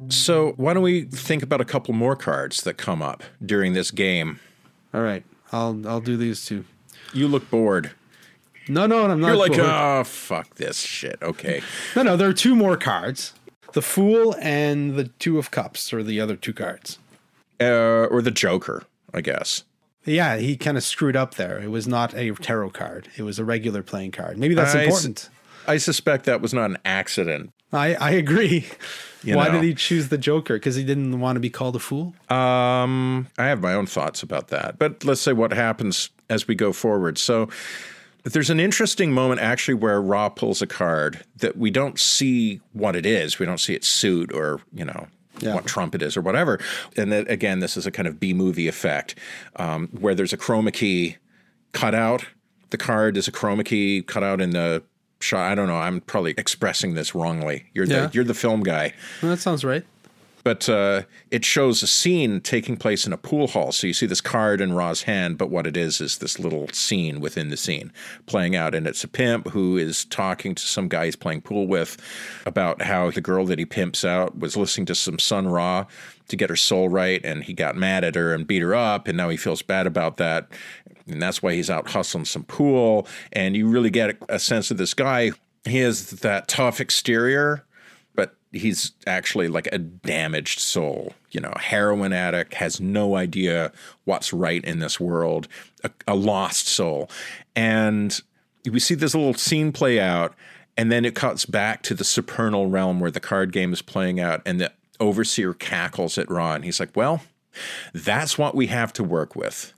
So why don't we think about a couple more cards that come up during this game? All right. I'll do these two. You look bored. No, I'm not. You're like, bored. Oh, fuck this shit. Okay. No, there are two more cards. The Fool and the Two of Cups are the other two cards. Or the Joker, I guess. Yeah, he kind of screwed up there. It was not a tarot card. It was a regular playing card. Maybe that's important. I suspect that was not an accident. I agree. Why did he choose the Joker? Because he didn't want to be called a fool? I have my own thoughts about that. But let's say what happens as we go forward. So there's an interesting moment actually where Ra pulls a card that we don't see what it is. We don't see its suit or, what trump it is or whatever. And then, again, this is a kind of B-movie effect where there's a chroma key cut out. The card is a chroma key cut out in the... I don't know. I'm probably expressing this wrongly. You're the film guy. Well, that sounds right. But it shows a scene taking place in a pool hall. So you see this card in Ra's hand, but what it is this little scene within the scene playing out. And it's a pimp who is talking to some guy he's playing pool with about how the girl that he pimps out was listening to some Sun Ra to get her soul right. And he got mad at her and beat her up. And now he feels bad about that. And that's why he's out hustling some pool. And you really get a sense of this guy. He has that tough exterior. He's actually like a damaged soul, heroin addict, has no idea what's right in this world, a lost soul. And we see this little scene play out, and then it cuts back to the supernal realm where the card game is playing out, and the overseer cackles at Ra. He's like, well, that's what we have to work with.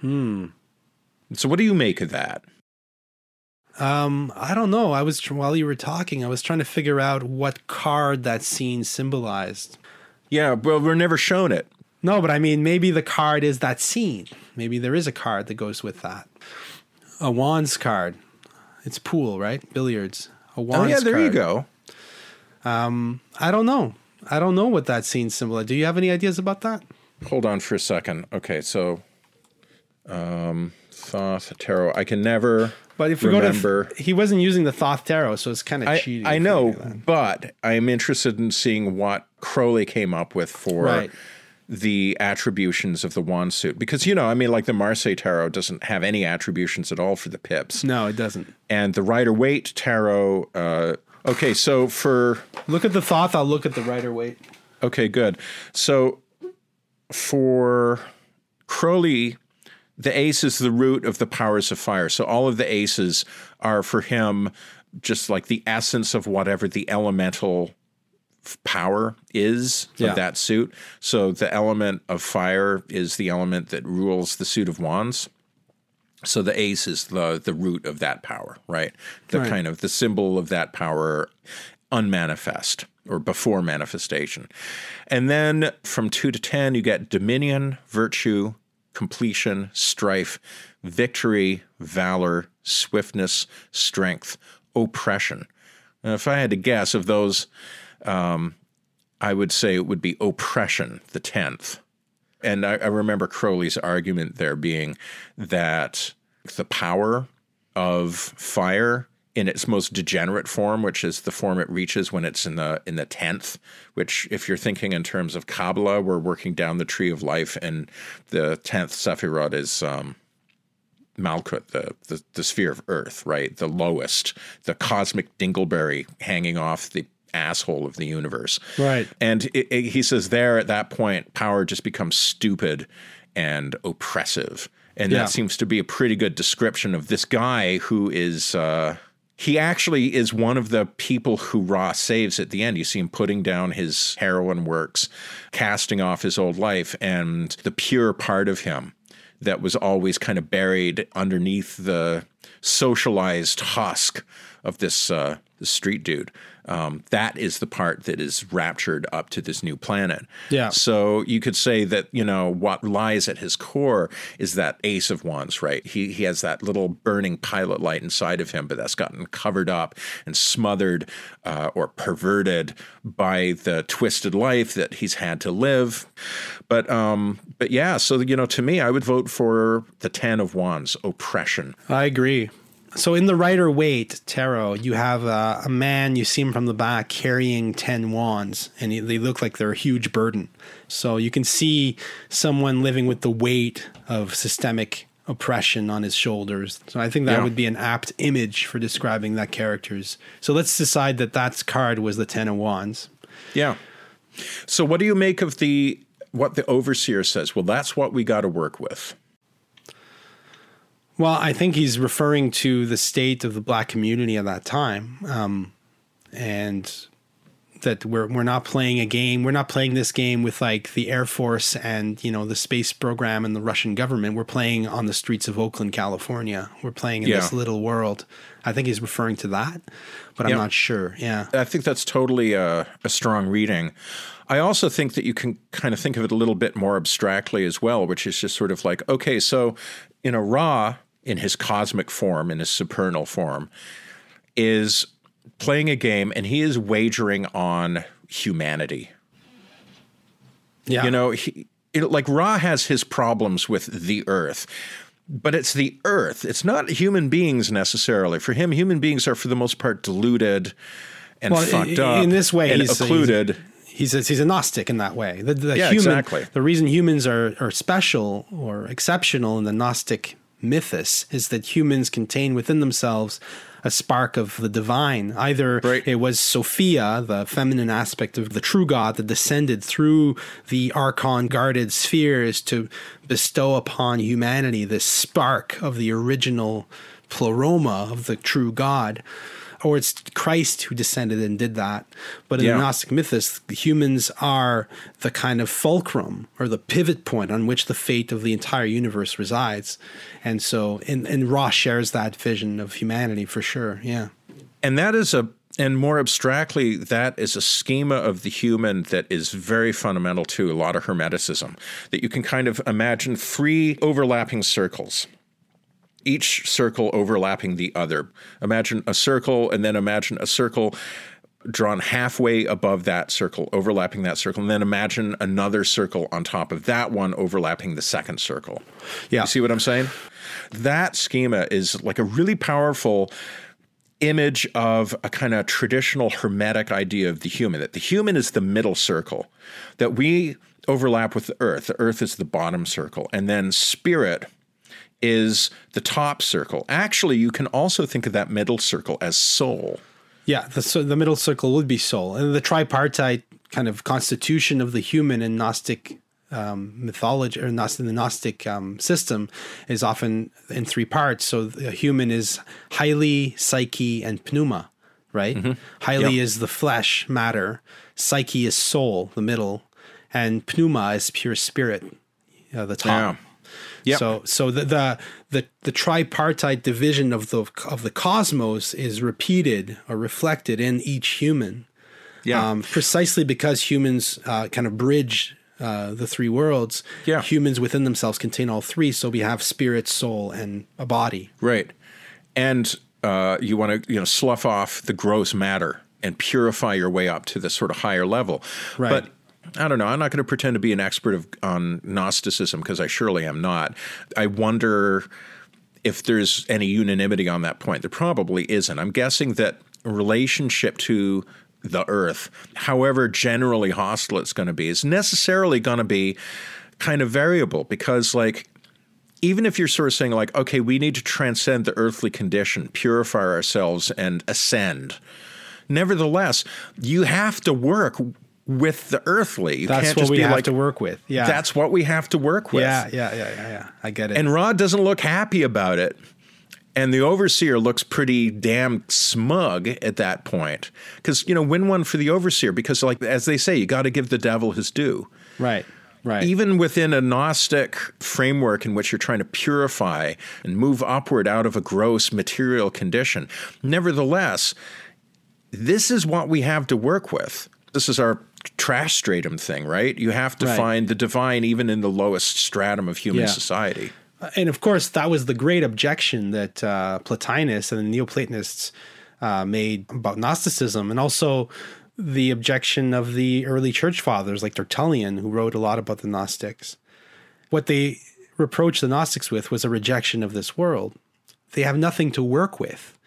So what do you make of that? I don't know. While you were talking, I was trying to figure out what card that scene symbolized. Yeah, well, we're never shown it. No, but I mean, maybe the card is that scene. Maybe there is a card that goes with that. A wands card. It's pool, right? Billiards. A wands card. Oh, yeah, there you go. I don't know. I don't know what that scene symbolized. Do you have any ideas about that? Hold on for a second. Okay, so... Thoth Tarot. I can never... But if we remember, he wasn't using the Thoth Tarot, so it's kind of cheating. I know, but I'm interested in seeing what Crowley came up with for the attributions of the wand suit. Because, the Marseille Tarot doesn't have any attributions at all for the pips. No, it doesn't. And the Rider-Waite Tarot, Look at the Thoth, I'll look at the Rider-Waite. Okay, good. So for Crowley, the ace is the root of the powers of fire. So all of the aces are for him just like the essence of whatever the elemental power is of that suit. So the element of fire is the element that rules the suit of wands. So the ace is the root of that power, right? The kind of the symbol of that power unmanifest or before manifestation. And then from 2 to 10, you get dominion, virtue, completion, strife, victory, valor, swiftness, strength, oppression. Now, if I had to guess of those, I would say it would be oppression, the 10th. And I remember Crowley's argument there being that the power of fire in its most degenerate form, which is the form it reaches when it's in the 10th, which if you're thinking in terms of Kabbalah, we're working down the tree of life, and the 10th Sephirot is Malkut, the sphere of earth, right? The lowest, the cosmic dingleberry hanging off the asshole of the universe. Right. And he says there at that point, power just becomes stupid and oppressive. And that seems to be a pretty good description of this guy who is... He actually is one of the people who Ra saves at the end. You see him putting down his heroin works, casting off his old life, and the pure part of him that was always kind of buried underneath the socialized husk of this street dude. That is the part that is raptured up to this new planet. Yeah. So you could say that, you know, what lies at his core is that ace of wands, right? He has that little burning pilot light inside of him, but that's gotten covered up and smothered or perverted by the twisted life that he's had to live. But yeah, so, you know, to me, I would vote for the 10 of wands, oppression. I agree. So in the Rider-Waite Tarot, you have a man, you see him from the back carrying 10 wands, and they look like they're a huge burden. So you can see someone living with the weight of systemic oppression on his shoulders. So I think that would be an apt image for describing that character's. So let's decide that that card was the 10 of wands. Yeah. So what do you make of what the overseer says? Well, that's what we got to work with. Well, I think he's referring to the state of the black community at that time, and that we're not playing a game. We're not playing this game with like the Air Force and, you know, the space program and the Russian government. We're playing on the streets of Oakland, California. We're playing in this little world. I think he's referring to that, but I'm not sure. Yeah, I think that's totally a strong reading. I also think that you can kind of think of it a little bit more abstractly as well, which is just sort of like, okay, so, you know, Ra in his cosmic form, in his supernal form, is playing a game, and he is wagering on humanity. Yeah. You know, like Ra has his problems with the earth. But it's the earth. It's not human beings necessarily. For him, human beings are for the most part deluded and fucked up. In this way, he's occluded. He's a Gnostic in that way. The reason humans are special or exceptional in the Gnostic mythos is that humans contain within themselves a spark of the divine. Either it was Sophia, the feminine aspect of the true God, that descended through the archon-guarded spheres to bestow upon humanity this spark of the original pleroma of the true God. Or it's Christ who descended and did that. But in the Gnostic mythos, the humans are the kind of fulcrum or the pivot point on which the fate of the entire universe resides. And so, and Ra shares that vision of humanity for sure. Yeah. And that is and more abstractly, that is a schema of the human that is very fundamental to a lot of Hermeticism, that you can kind of imagine three overlapping circles. Each circle overlapping the other. Imagine a circle, and then imagine a circle drawn halfway above that circle, overlapping that circle, and then imagine another circle on top of that one overlapping the second circle. Yeah. You see what I'm saying? That schema is like a really powerful image of a kind of traditional Hermetic idea of the human, that the human is the middle circle, that we overlap with the earth. The earth is the bottom circle, and then spirit is the top circle. Actually, you can also think of that middle circle as soul. Yeah, the middle circle would be soul. And the tripartite kind of constitution of the human in Gnostic mythology or the Gnostic system is often in three parts. So the human is highly, psyche, and pneuma, right? Mm-hmm. Highly is the flesh, matter. Psyche is soul, the middle. And pneuma is pure spirit, the top. Yeah. Yep. So the tripartite division of the cosmos is repeated or reflected in each human, precisely because humans kind of bridge the three worlds. Yeah. Humans within themselves contain all three, so we have spirit, soul, and a body. Right, and you want to slough off the gross matter and purify your way up to the sort of higher level, right? But I don't know. I'm not going to pretend to be an expert on Gnosticism because I surely am not. I wonder if there's any unanimity on that point. There probably isn't. I'm guessing that relationship to the earth, however generally hostile it's going to be, is necessarily going to be kind of variable because, like, even if you're sort of saying, like, okay, we need to transcend the earthly condition, purify ourselves, and ascend, nevertheless, you have to work with the earthly. You that's can't what just we be have like, to work with. Yeah. That's what we have to work with. Yeah. I get it. And Rod doesn't look happy about it. And the overseer looks pretty damn smug at that point. Because, win one for the overseer. Because, like, as they say, you got to give the devil his due. Right. Right. Even within a Gnostic framework in which you're trying to purify and move upward out of a gross material condition. Nevertheless, this is what we have to work with. This is our trash stratum thing, right? You have to find the divine even in the lowest stratum of human society. And of course, that was the great objection that Plotinus and the Neoplatonists made about Gnosticism, and also the objection of the early church fathers like Tertullian, who wrote a lot about the Gnostics. What they reproached the Gnostics with was a rejection of this world. They have nothing to work with.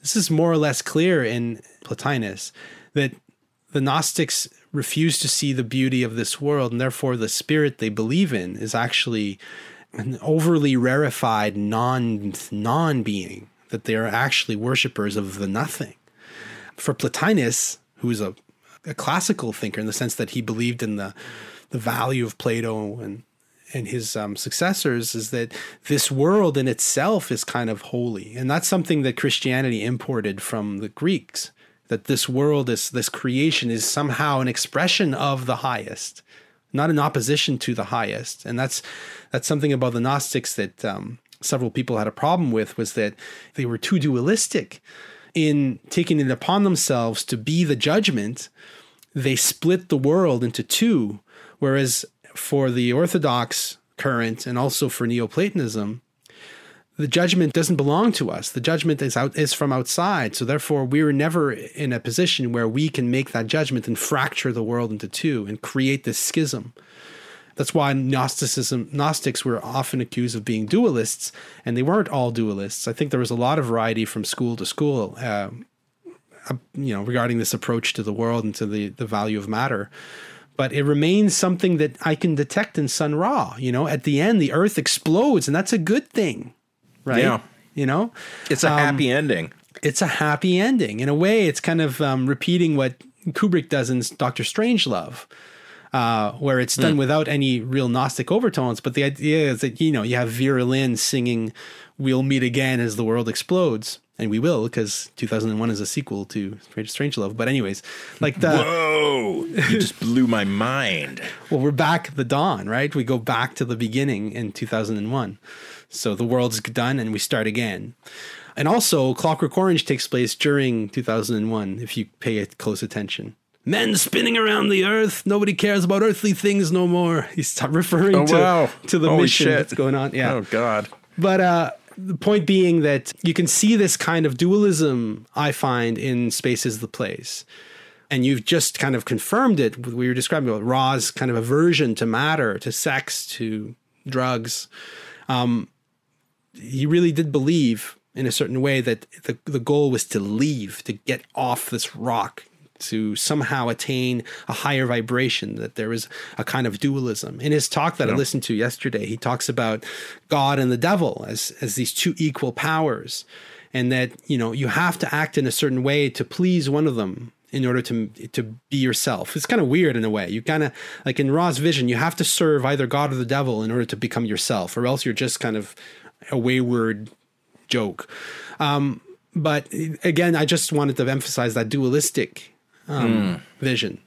This is more or less clear in Plotinus, that the Gnostics refuse to see the beauty of this world, and therefore the spirit they believe in is actually an overly rarefied non-being, that they are actually worshippers of the nothing. For Plotinus, who is a classical thinker in the sense that he believed in the value of Plato and his successors, is that this world in itself is kind of holy. And that's something that Christianity imported from the Greeks. That this world, this creation, is somehow an expression of the highest, not in opposition to the highest. And that's something about the Gnostics that several people had a problem with, was that they were too dualistic in taking it upon themselves to be the judgment. They split the world into two, whereas for the Orthodox current and also for Neoplatonism, the judgment doesn't belong to us. The judgment is from outside. So therefore, we were never in a position where we can make that judgment and fracture the world into two and create this schism. That's why Gnostics were often accused of being dualists, and they weren't all dualists. I think there was a lot of variety from school to school, regarding this approach to the world and to the value of matter. But it remains something that I can detect in Sun Ra. At the end, the earth explodes, and that's a good thing. Right. Yeah. It's a happy ending. It's a happy ending. In a way, it's kind of repeating what Kubrick does in Dr. Strangelove, where it's done without any real Gnostic overtones. But the idea is that, you have Vera Lynn singing, "We'll meet again as the world explodes." And we will, because 2001 is a sequel to Strangelove. But anyways, whoa! You just blew my mind. Well, we're back at the dawn, right? We go back to the beginning in 2001. So the world's done and we start again. And also Clockwork Orange takes place during 2001, if you pay it close attention. Men spinning around the earth. Nobody cares about earthly things no more. He's referring to the Holy mission that's going on. Yeah. Oh, God. But the point being that you can see this kind of dualism, I find, in Space is the Place. And you've just kind of confirmed it. We were describing about Ra's kind of aversion to matter, to sex, to drugs. He really did believe in a certain way that the goal was to leave, to get off this rock, to somehow attain a higher vibration, that there is a kind of dualism. In his talk that I listened to yesterday, he talks about God and the devil as these two equal powers, and that, you have to act in a certain way to please one of them in order to be yourself. It's kind of weird in a way. You kind of, like in Ra's vision, you have to serve either God or the devil in order to become yourself, or else you're just kind of a wayward joke. But again, I just wanted to emphasize that dualistic vision.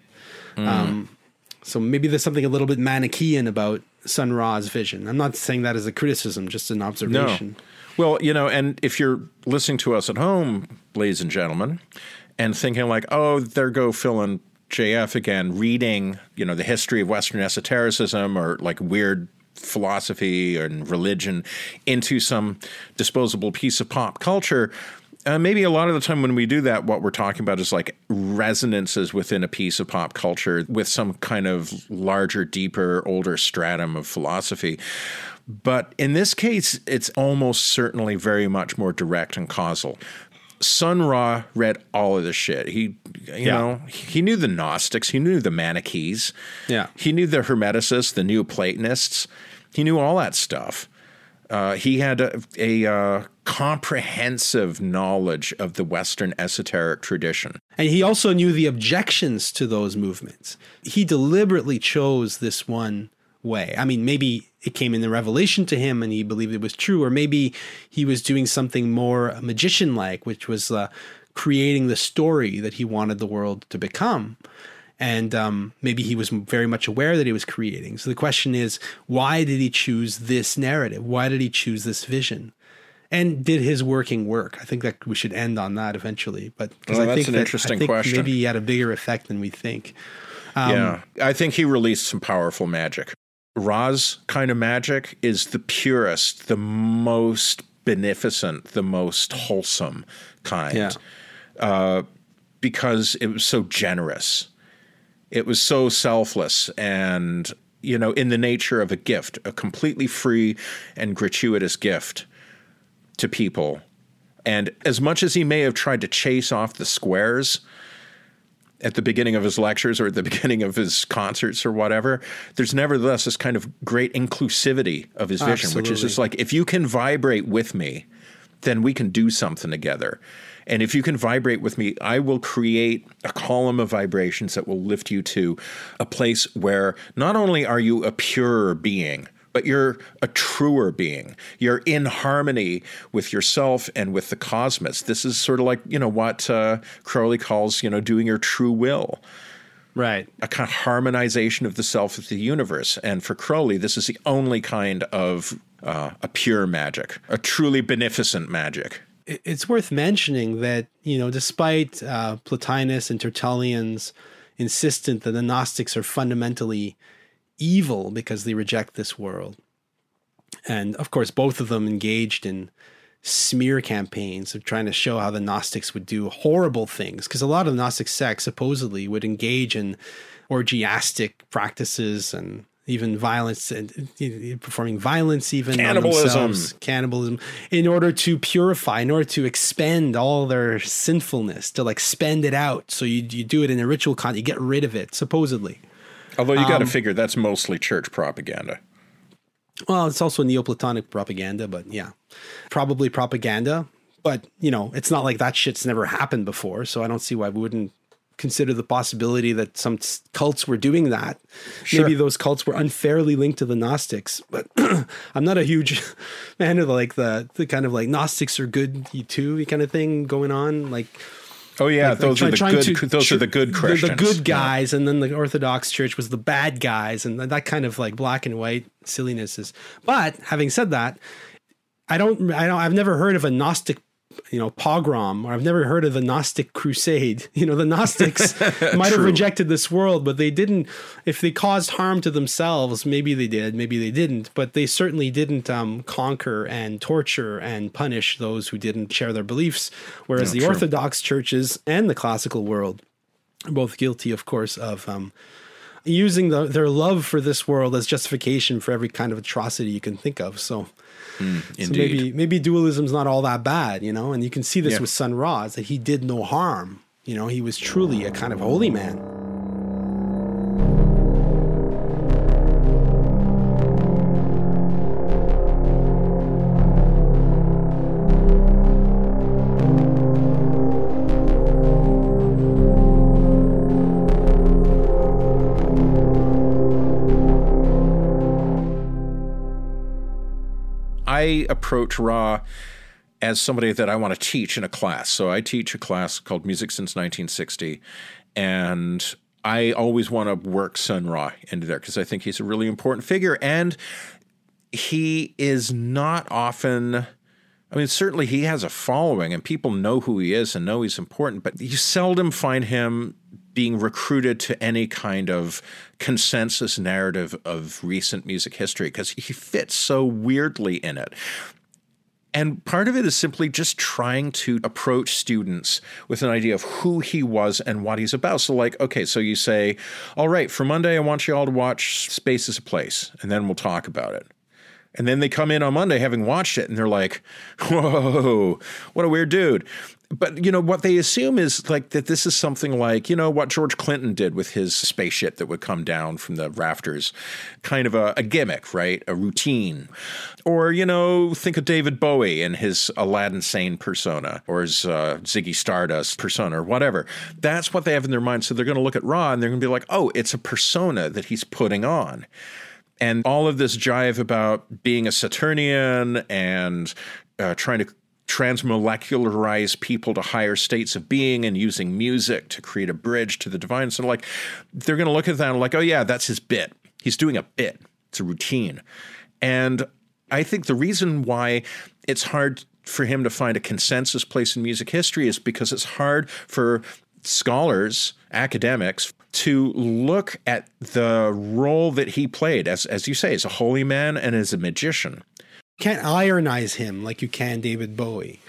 So maybe there's something a little bit Manichaean about Sun Ra's vision. I'm not saying that as a criticism, just an observation. No. Well, you know, and if you're listening to us at home, ladies and gentlemen, and thinking like, oh, there go Phil and JF again, reading, you know, the history of Western esotericism or like weird philosophy and religion into some disposable piece of pop culture. Maybe a lot of the time when we do that, what we're talking about is like resonances within a piece of pop culture with some kind of larger, deeper, older stratum of philosophy. But in this case, it's almost certainly very much more direct and causal. Sun Ra read all of this shit. He, you know, he knew the Gnostics. He knew the Manichaeans. Yeah. He knew the Hermeticists, the Neoplatonists. He knew all that stuff. He had a comprehensive knowledge of the Western esoteric tradition. And he also knew the objections to those movements. He deliberately chose this one way. I mean, maybe it came in the revelation to him and he believed it was true, or maybe he was doing something more magician-like, which was creating the story that he wanted the world to become. And maybe he was very much aware that he was creating. So the question is, why did he choose this narrative? Why did he choose this vision? And did his working work? I think that we should end on that eventually. But I think that's an interesting question. Maybe he had a bigger effect than we think. Yeah, I think he released some powerful magic. Ra's kind of magic is the purest, the most beneficent, the most wholesome kind, because it was so generous. It was so selfless and, you know, in the nature of a gift, a completely free and gratuitous gift to people. And as much as he may have tried to chase off the squares at the beginning of his lectures or at the beginning of his concerts or whatever, there's nevertheless this kind of great inclusivity of his vision, which is just like, if you can vibrate with me, then we can do something together. And if you can vibrate with me, I will create a column of vibrations that will lift you to a place where not only are you a purer being, but you're a truer being. You're in harmony with yourself and with the cosmos. This is sort of like, you know, what Crowley calls, you know, doing your true will. Right. A kind of harmonization of the self with the universe. And for Crowley, this is the only kind of a pure magic, a truly beneficent magic. It's worth mentioning that, you know, despite Plotinus and Tertullian's insistence that the Gnostics are fundamentally evil because they reject this world. And of course, both of them engaged in smear campaigns of trying to show how the Gnostics would do horrible things, because a lot of Gnostic sects supposedly would engage in orgiastic practices and even violence, and performing violence, even cannibalism, in order to purify, in order to expend all their sinfulness, to like spend it out. So you do it in a ritual context, you get rid of it, supposedly. Although you got to figure that's mostly church propaganda. Well, it's also Neoplatonic propaganda, but yeah, probably propaganda. But, you know, it's not like that shit's never happened before. So I don't see why we wouldn't consider the possibility that some cults were doing that. Sure. Maybe those cults were unfairly linked to the Gnostics. But I'm not a huge fan of like the kind of like Gnostics are good too kind of thing going on. Like, oh yeah, like, those are the good Christians. The good guys, and then the Orthodox Church was the bad guys, and that kind of like black and white silliness is. But having said that, I've never heard of a Gnostic, you know, pogrom, or I've never heard of a Gnostic crusade. You know, the Gnostics might have rejected this world, but they didn't. If they caused harm to themselves, maybe they did, maybe they didn't, but they certainly didn't conquer and torture and punish those who didn't share their beliefs. Whereas the Orthodox churches and the classical world are both guilty, of course, of using their love for this world as justification for every kind of atrocity you can think of. So maybe dualism's not all that bad, you know, and you can see this with Sun Ra, that he did no harm. You know, he was truly a kind of holy man. I approach Ra as somebody that I want to teach in a class. So I teach a class called Music Since 1960, and I always want to work Sun Ra into there because I think he's a really important figure. And he is not often, I mean, certainly he has a following and people know who he is and know he's important, but you seldom find him being recruited to any kind of consensus narrative of recent music history because he fits so weirdly in it. And part of it is simply just trying to approach students with an idea of who he was and what he's about. So like, okay, so you say, all right, for Monday, I want you all to watch Space is a Place, and then we'll talk about it. And then they come in on Monday having watched it, and they're like, whoa, what a weird dude. But, you know, what they assume is like that this is something like, you know, what George Clinton did with his space shit that would come down from the rafters, kind of a gimmick, right? A routine. Or, you know, think of David Bowie and his Aladdin Sane persona or his Ziggy Stardust persona or whatever. That's what they have in their mind. So they're going to look at Ra and they're going to be like, oh, it's a persona that he's putting on. And all of this jive about being a Saturnian and trying to transmolecularize people to higher states of being and using music to create a bridge to the divine. So like, they're going to look at that and like, oh yeah, that's his bit. He's doing a bit. It's a routine. And I think the reason why it's hard for him to find a consensus place in music history is because it's hard for scholars, academics, to look at the role that he played, as you say, as a holy man and as a magician. You can't ironize him like you can David Bowie.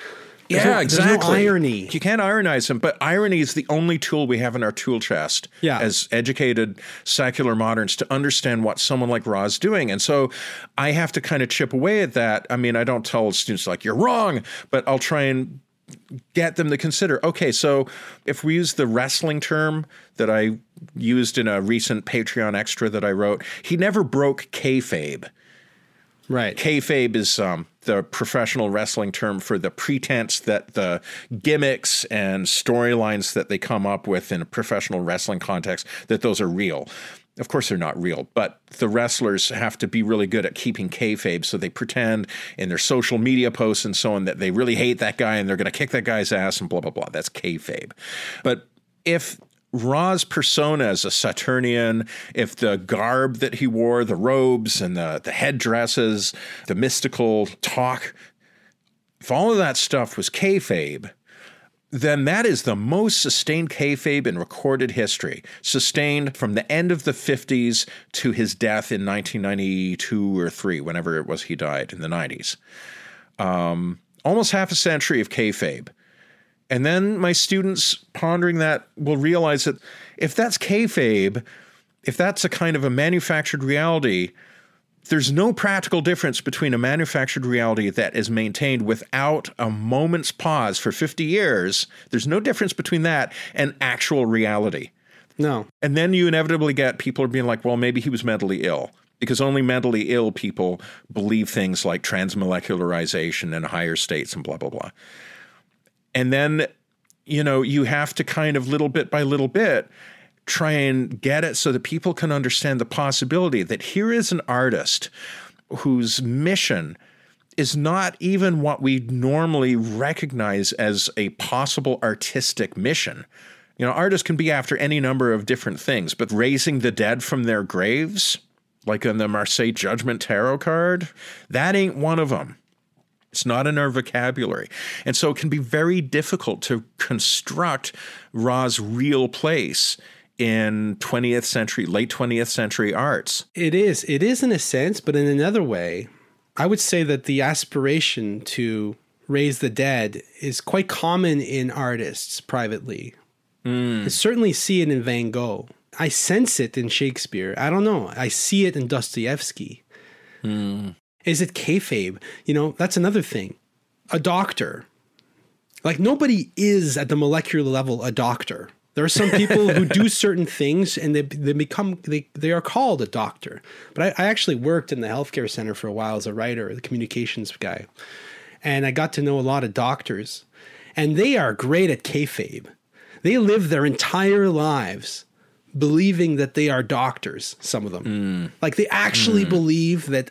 There's exactly. There's no irony. You can't ironize him, but irony is the only tool we have in our tool chest as educated secular moderns to understand what someone like Ra is doing. And so I have to kind of chip away at that. I mean, I don't tell students like, you're wrong, but I'll try and get them to consider, okay, so if we use the wrestling term that I used in a recent Patreon extra that I wrote, he never broke kayfabe. Right. Kayfabe is the professional wrestling term for the pretense that the gimmicks and storylines that they come up with in a professional wrestling context, that those are real. Of course, they're not real, but the wrestlers have to be really good at keeping kayfabe. So they pretend in their social media posts and so on that they really hate that guy and they're going to kick that guy's ass and blah, blah, blah. That's kayfabe. But if Ra's persona as a Saturnian, if the garb that he wore, the robes and the headdresses, the mystical talk, if all of that stuff was kayfabe, then that is the most sustained kayfabe in recorded history, sustained from the end of the 50s to his death in 1992 or 3, whenever it was he died in the 90s. Almost half a century of kayfabe. And then my students pondering that will realize that if that's kayfabe, if that's a kind of a manufactured reality, there's no practical difference between a manufactured reality that is maintained without a moment's pause for 50 years. There's no difference between that and actual reality. No. And then you inevitably get people are being like, well, maybe he was mentally ill, because only mentally ill people believe things like transmolecularization and higher states and blah, blah, blah. And then, you know, you have to kind of little bit by little bit try and get it so that people can understand the possibility that here is an artist whose mission is not even what we normally recognize as a possible artistic mission. You know, artists can be after any number of different things, but raising the dead from their graves, like on the Marseille Judgment Tarot card, that ain't one of them. It's not in our vocabulary. And so it can be very difficult to construct Ra's real place in 20th century, late 20th century arts. It is in a sense, but in another way, I would say that the aspiration to raise the dead is quite common in artists privately. I certainly see it in Van Gogh. I sense it in Shakespeare. I don't know. I see it in Dostoevsky. Is it kayfabe? You know, that's another thing. A doctor. Like, nobody is at the molecular level a doctor. There are some people who do certain things and they are called a doctor. But I actually worked in the healthcare center for a while as a writer, the communications guy. And I got to know a lot of doctors. And they are great at kayfabe. They live their entire lives believing that they are doctors, some of them. Like, they actually believe that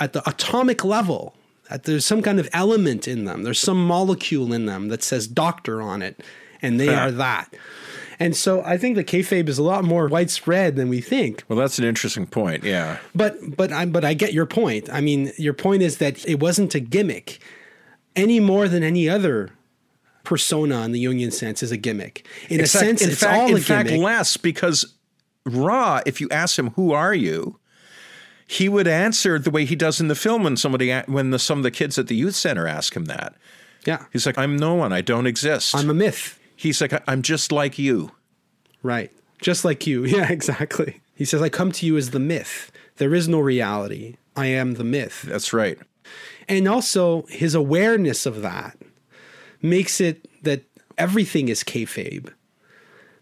at the atomic level, that there's some kind of element in them. There's some molecule in them that says doctor on it, and they are that. And so I think the kayfabe is a lot more widespread than we think. Well, that's an interesting point, yeah. But I get your point. I mean, your point is that it wasn't a gimmick any more than any other persona in the Jungian sense is a gimmick. In a sense, it's all a gimmick, less because Ra, if you ask him, who are you? He would answer the way he does in the film when somebody, some of the kids at the youth center ask him that. Yeah. He's like, I'm no one. I don't exist. I'm a myth. He's like, I'm just like you. Right. Just like you. Yeah, exactly. He says, I come to you as the myth. There is no reality. I am the myth. That's right. And also his awareness of that makes it that everything is kayfabe.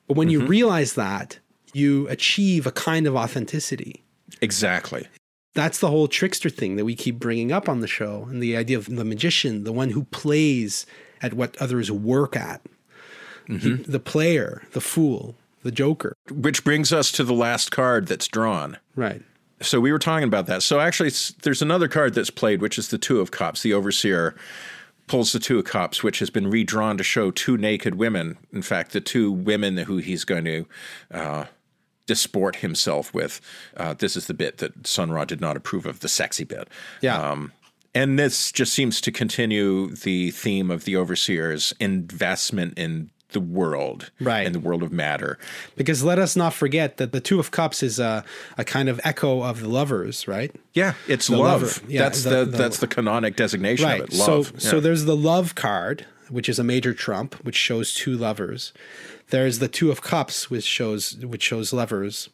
But when you realize that, you achieve a kind of authenticity. Exactly. That's the whole trickster thing that we keep bringing up on the show, and the idea of the magician, the one who plays at what others work at. The player, the fool, the joker. Which brings us to the last card that's drawn. Right. So we were talking about that. So actually, there's another card that's played, which is the Two of Cups. The overseer pulls the Two of Cups, which has been redrawn to show two naked women. In fact, the two women who he's going to disport himself with. This is the bit that Sun Ra did not approve of, the sexy bit. Yeah. And this just seems to continue the theme of the overseer's investment in the world, right, and the world of matter. Because let us not forget that the Two of Cups is a kind of echo of the lovers, right? Yeah, it's the love. Yeah, that's that's the canonic designation of it, love. So there's the love card, which is a major trump, which shows two lovers. There's the Two of Cups, which shows lovers.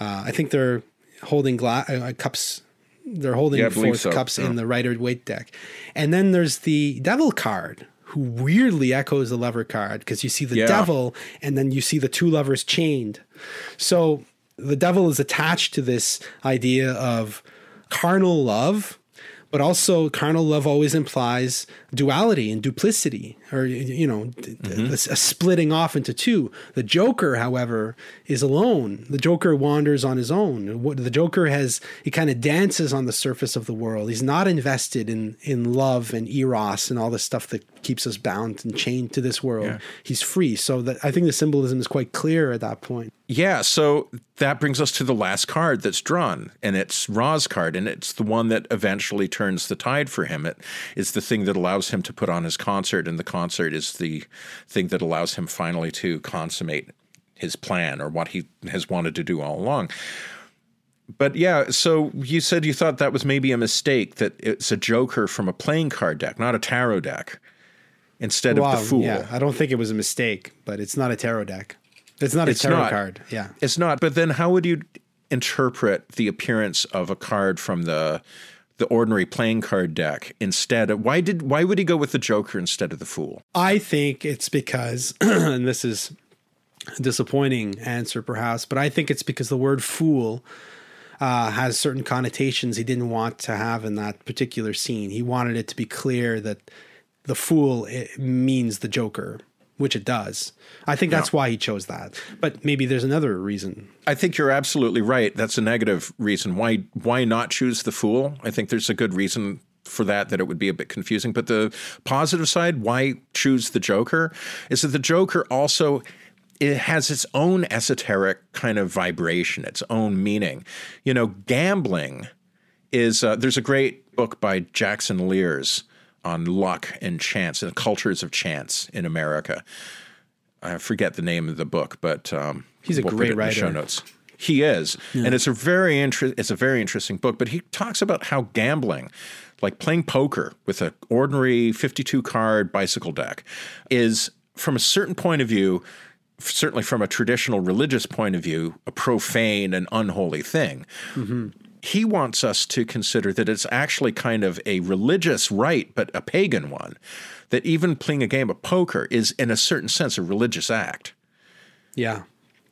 I think they're holding cups. They're holding cups in the Rider-Waite deck. And then there's the Devil card, who weirdly echoes the lover card, because you see the devil and then you see the two lovers chained. So the devil is attached to this idea of carnal love, but also carnal love always implies duality and duplicity, or, you know, a splitting off into two. The joker, however, is alone. The joker wanders on his own. The joker he kind of dances on the surface of the world. He's not invested in love and eros and all the stuff that keeps us bound and chained to this world. Yeah. He's free. So I think the symbolism is quite clear at that point. Yeah. So that brings us to the last card that's drawn, and it's Ra's card. And it's the one that eventually turns the tide for him. It's the thing that allows him to put on his concert, and the concert is the thing that allows him finally to consummate his plan, or what he has wanted to do all along. But yeah, so you said you thought that was maybe a mistake, that it's a joker from a playing card deck, not a tarot deck, instead of the fool. Yeah, I don't think it was a mistake, but it's not a tarot deck. It's not a tarot card. Yeah, it's not. But then how would you interpret the appearance of a card from the ordinary playing card deck instead of, why would he go with the joker instead of the fool? I think it's because, and this is a disappointing answer perhaps, but I think it's because the word fool has certain connotations he didn't want to have in that particular scene. He wanted it to be clear that the fool means the joker, which it does. I think that's why he chose that. But maybe there's another reason. I think you're absolutely right. That's a negative reason. Why not choose the fool? I think there's a good reason for that it would be a bit confusing. But the positive side, why choose the joker, is that the joker also, it has its own esoteric kind of vibration, its own meaning. You know, gambling is, there's a great book by Jackson Lears on luck and chance and cultures of chance in America. I forget the name of the book, but he's a great writer. Show notes. He is, and it's a very interesting book. But he talks about how gambling, like playing poker with an ordinary 52-card bicycle deck, is, from a certain point of view, certainly from a traditional religious point of view, a profane and unholy thing. He wants us to consider that it's actually kind of a religious rite, but a pagan one, that even playing a game of poker is, in a certain sense, a religious act. Yeah.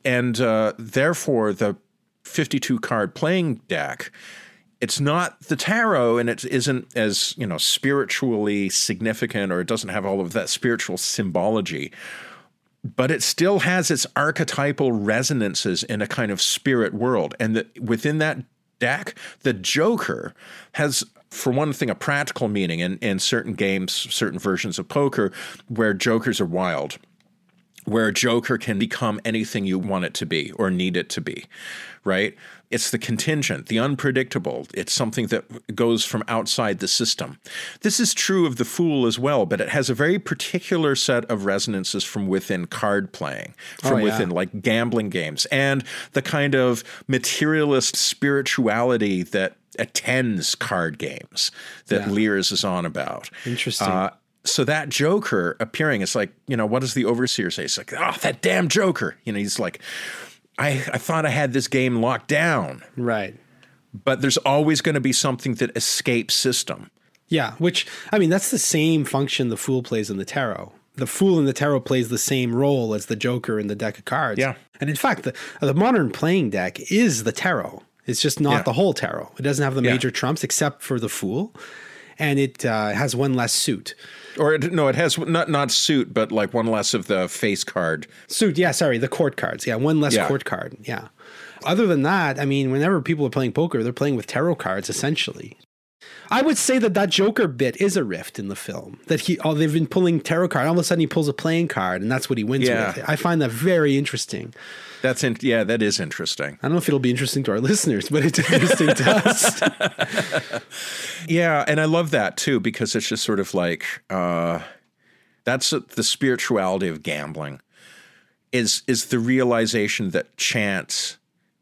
And therefore, the 52-card playing deck, it's not the tarot, and it isn't as, you know, spiritually significant, or it doesn't have all of that spiritual symbology. But it still has its archetypal resonances in a kind of spirit world. And within that deck, the joker has for one thing, a practical meaning in certain games, certain versions of poker, where jokers are wild, where a joker can become anything you want it to be or need it to be, right? It's the contingent, the unpredictable. It's something that goes from outside the system. This is true of the fool as well, but it has a very particular set of resonances from within card playing, from within like gambling games, and the kind of materialist spirituality that attends card games that Lears is on about. Interesting. So that joker appearing, it's like, you know, what does the overseer say? It's like, oh, that damn joker. You know, he's like, I thought I had this game locked down. Right. But there's always going to be something that escapes system. Yeah, which, I mean, that's the same function the fool plays in the tarot. The fool in the tarot plays the same role as the joker in the deck of cards. Yeah. And in fact, the modern playing deck is the tarot. It's just not the whole tarot. It doesn't have the major trumps except for the fool. And it has one less suit. Or no, it has not suit, but like one less of the face card. Suit, yeah, sorry, the court cards. Yeah, one less court card, yeah. Other than that, I mean, whenever people are playing poker, they're playing with tarot cards, essentially. I would say that Joker bit is a rift in the film. That they've been pulling tarot card. All of a sudden he pulls a playing card, and that's what he wins with. I find that very interesting. That's that is interesting. I don't know if it'll be interesting to our listeners, but it's interesting to us. Yeah, and I love that too, because it's just sort of like that's the spirituality of gambling is the realization that chance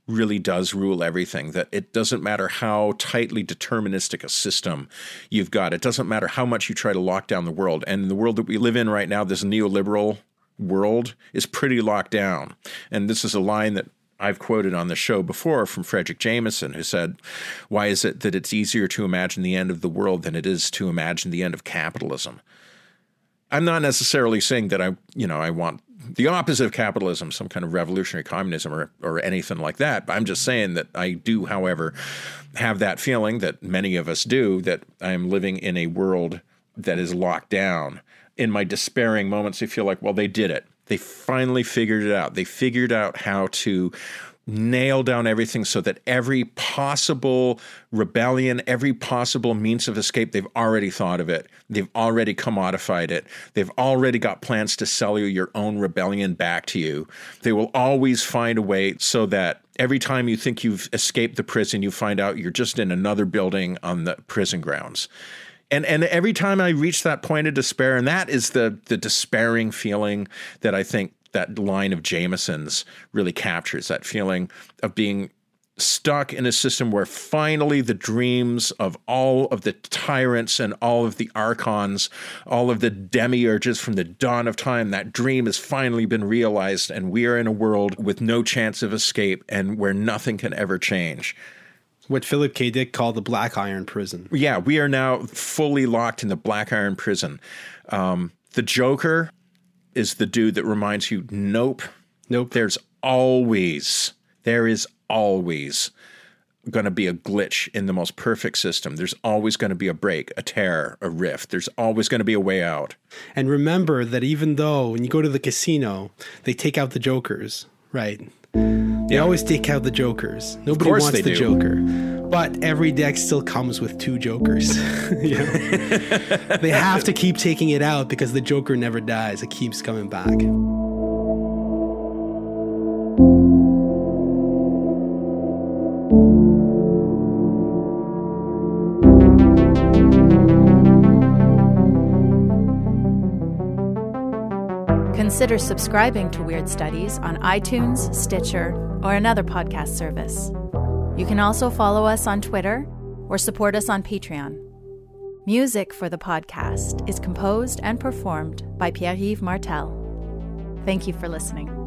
really does rule everything, that it doesn't matter how tightly deterministic a system you've got. It doesn't matter how much you try to lock down the world. And in the world that we live in right now, this neoliberal world is pretty locked down. And this is a line that I've quoted on the show before from Frederick Jameson, who said, "Why is it that it's easier to imagine the end of the world than it is to imagine the end of capitalism?" I'm not necessarily saying that I want the opposite of capitalism, some kind of revolutionary communism or anything like that. But I'm just saying that I do, however, have that feeling that many of us do, that I'm living in a world that is locked down. In my despairing moments, I feel like, well, they did it. They finally figured it out. They figured out how to nail down everything so that every possible rebellion, every possible means of escape, they've already thought of it. They've already commodified it. They've already got plans to sell you your own rebellion back to you. They will always find a way so that every time you think you've escaped the prison, you find out you're just in another building on the prison grounds. And every time I reach that point of despair, and that is the despairing feeling that I think that line of Jameson's really captures, that feeling of being stuck in a system where finally the dreams of all of the tyrants and all of the archons, all of the demiurges from the dawn of time, that dream has finally been realized, and we are in a world with no chance of escape and where nothing can ever change. What Philip K. Dick called the Black Iron Prison. Yeah, we are now fully locked in the Black Iron Prison. The Joker is the dude that reminds you, nope, there is always going to be a glitch in the most perfect system. There's always going to be a break, a tear, a rift. There's always going to be a way out. And remember that even though when you go to the casino, they take out the jokers, right? They always take out the jokers. Nobody wants the joker. But every deck still comes with two jokers. You know? They have to keep taking it out because the joker never dies. It keeps coming back. Consider subscribing to Weird Studies on iTunes, Stitcher, or another podcast service. You can also follow us on Twitter or support us on Patreon. Music for the podcast is composed and performed by J.F. Martel. Thank you for listening.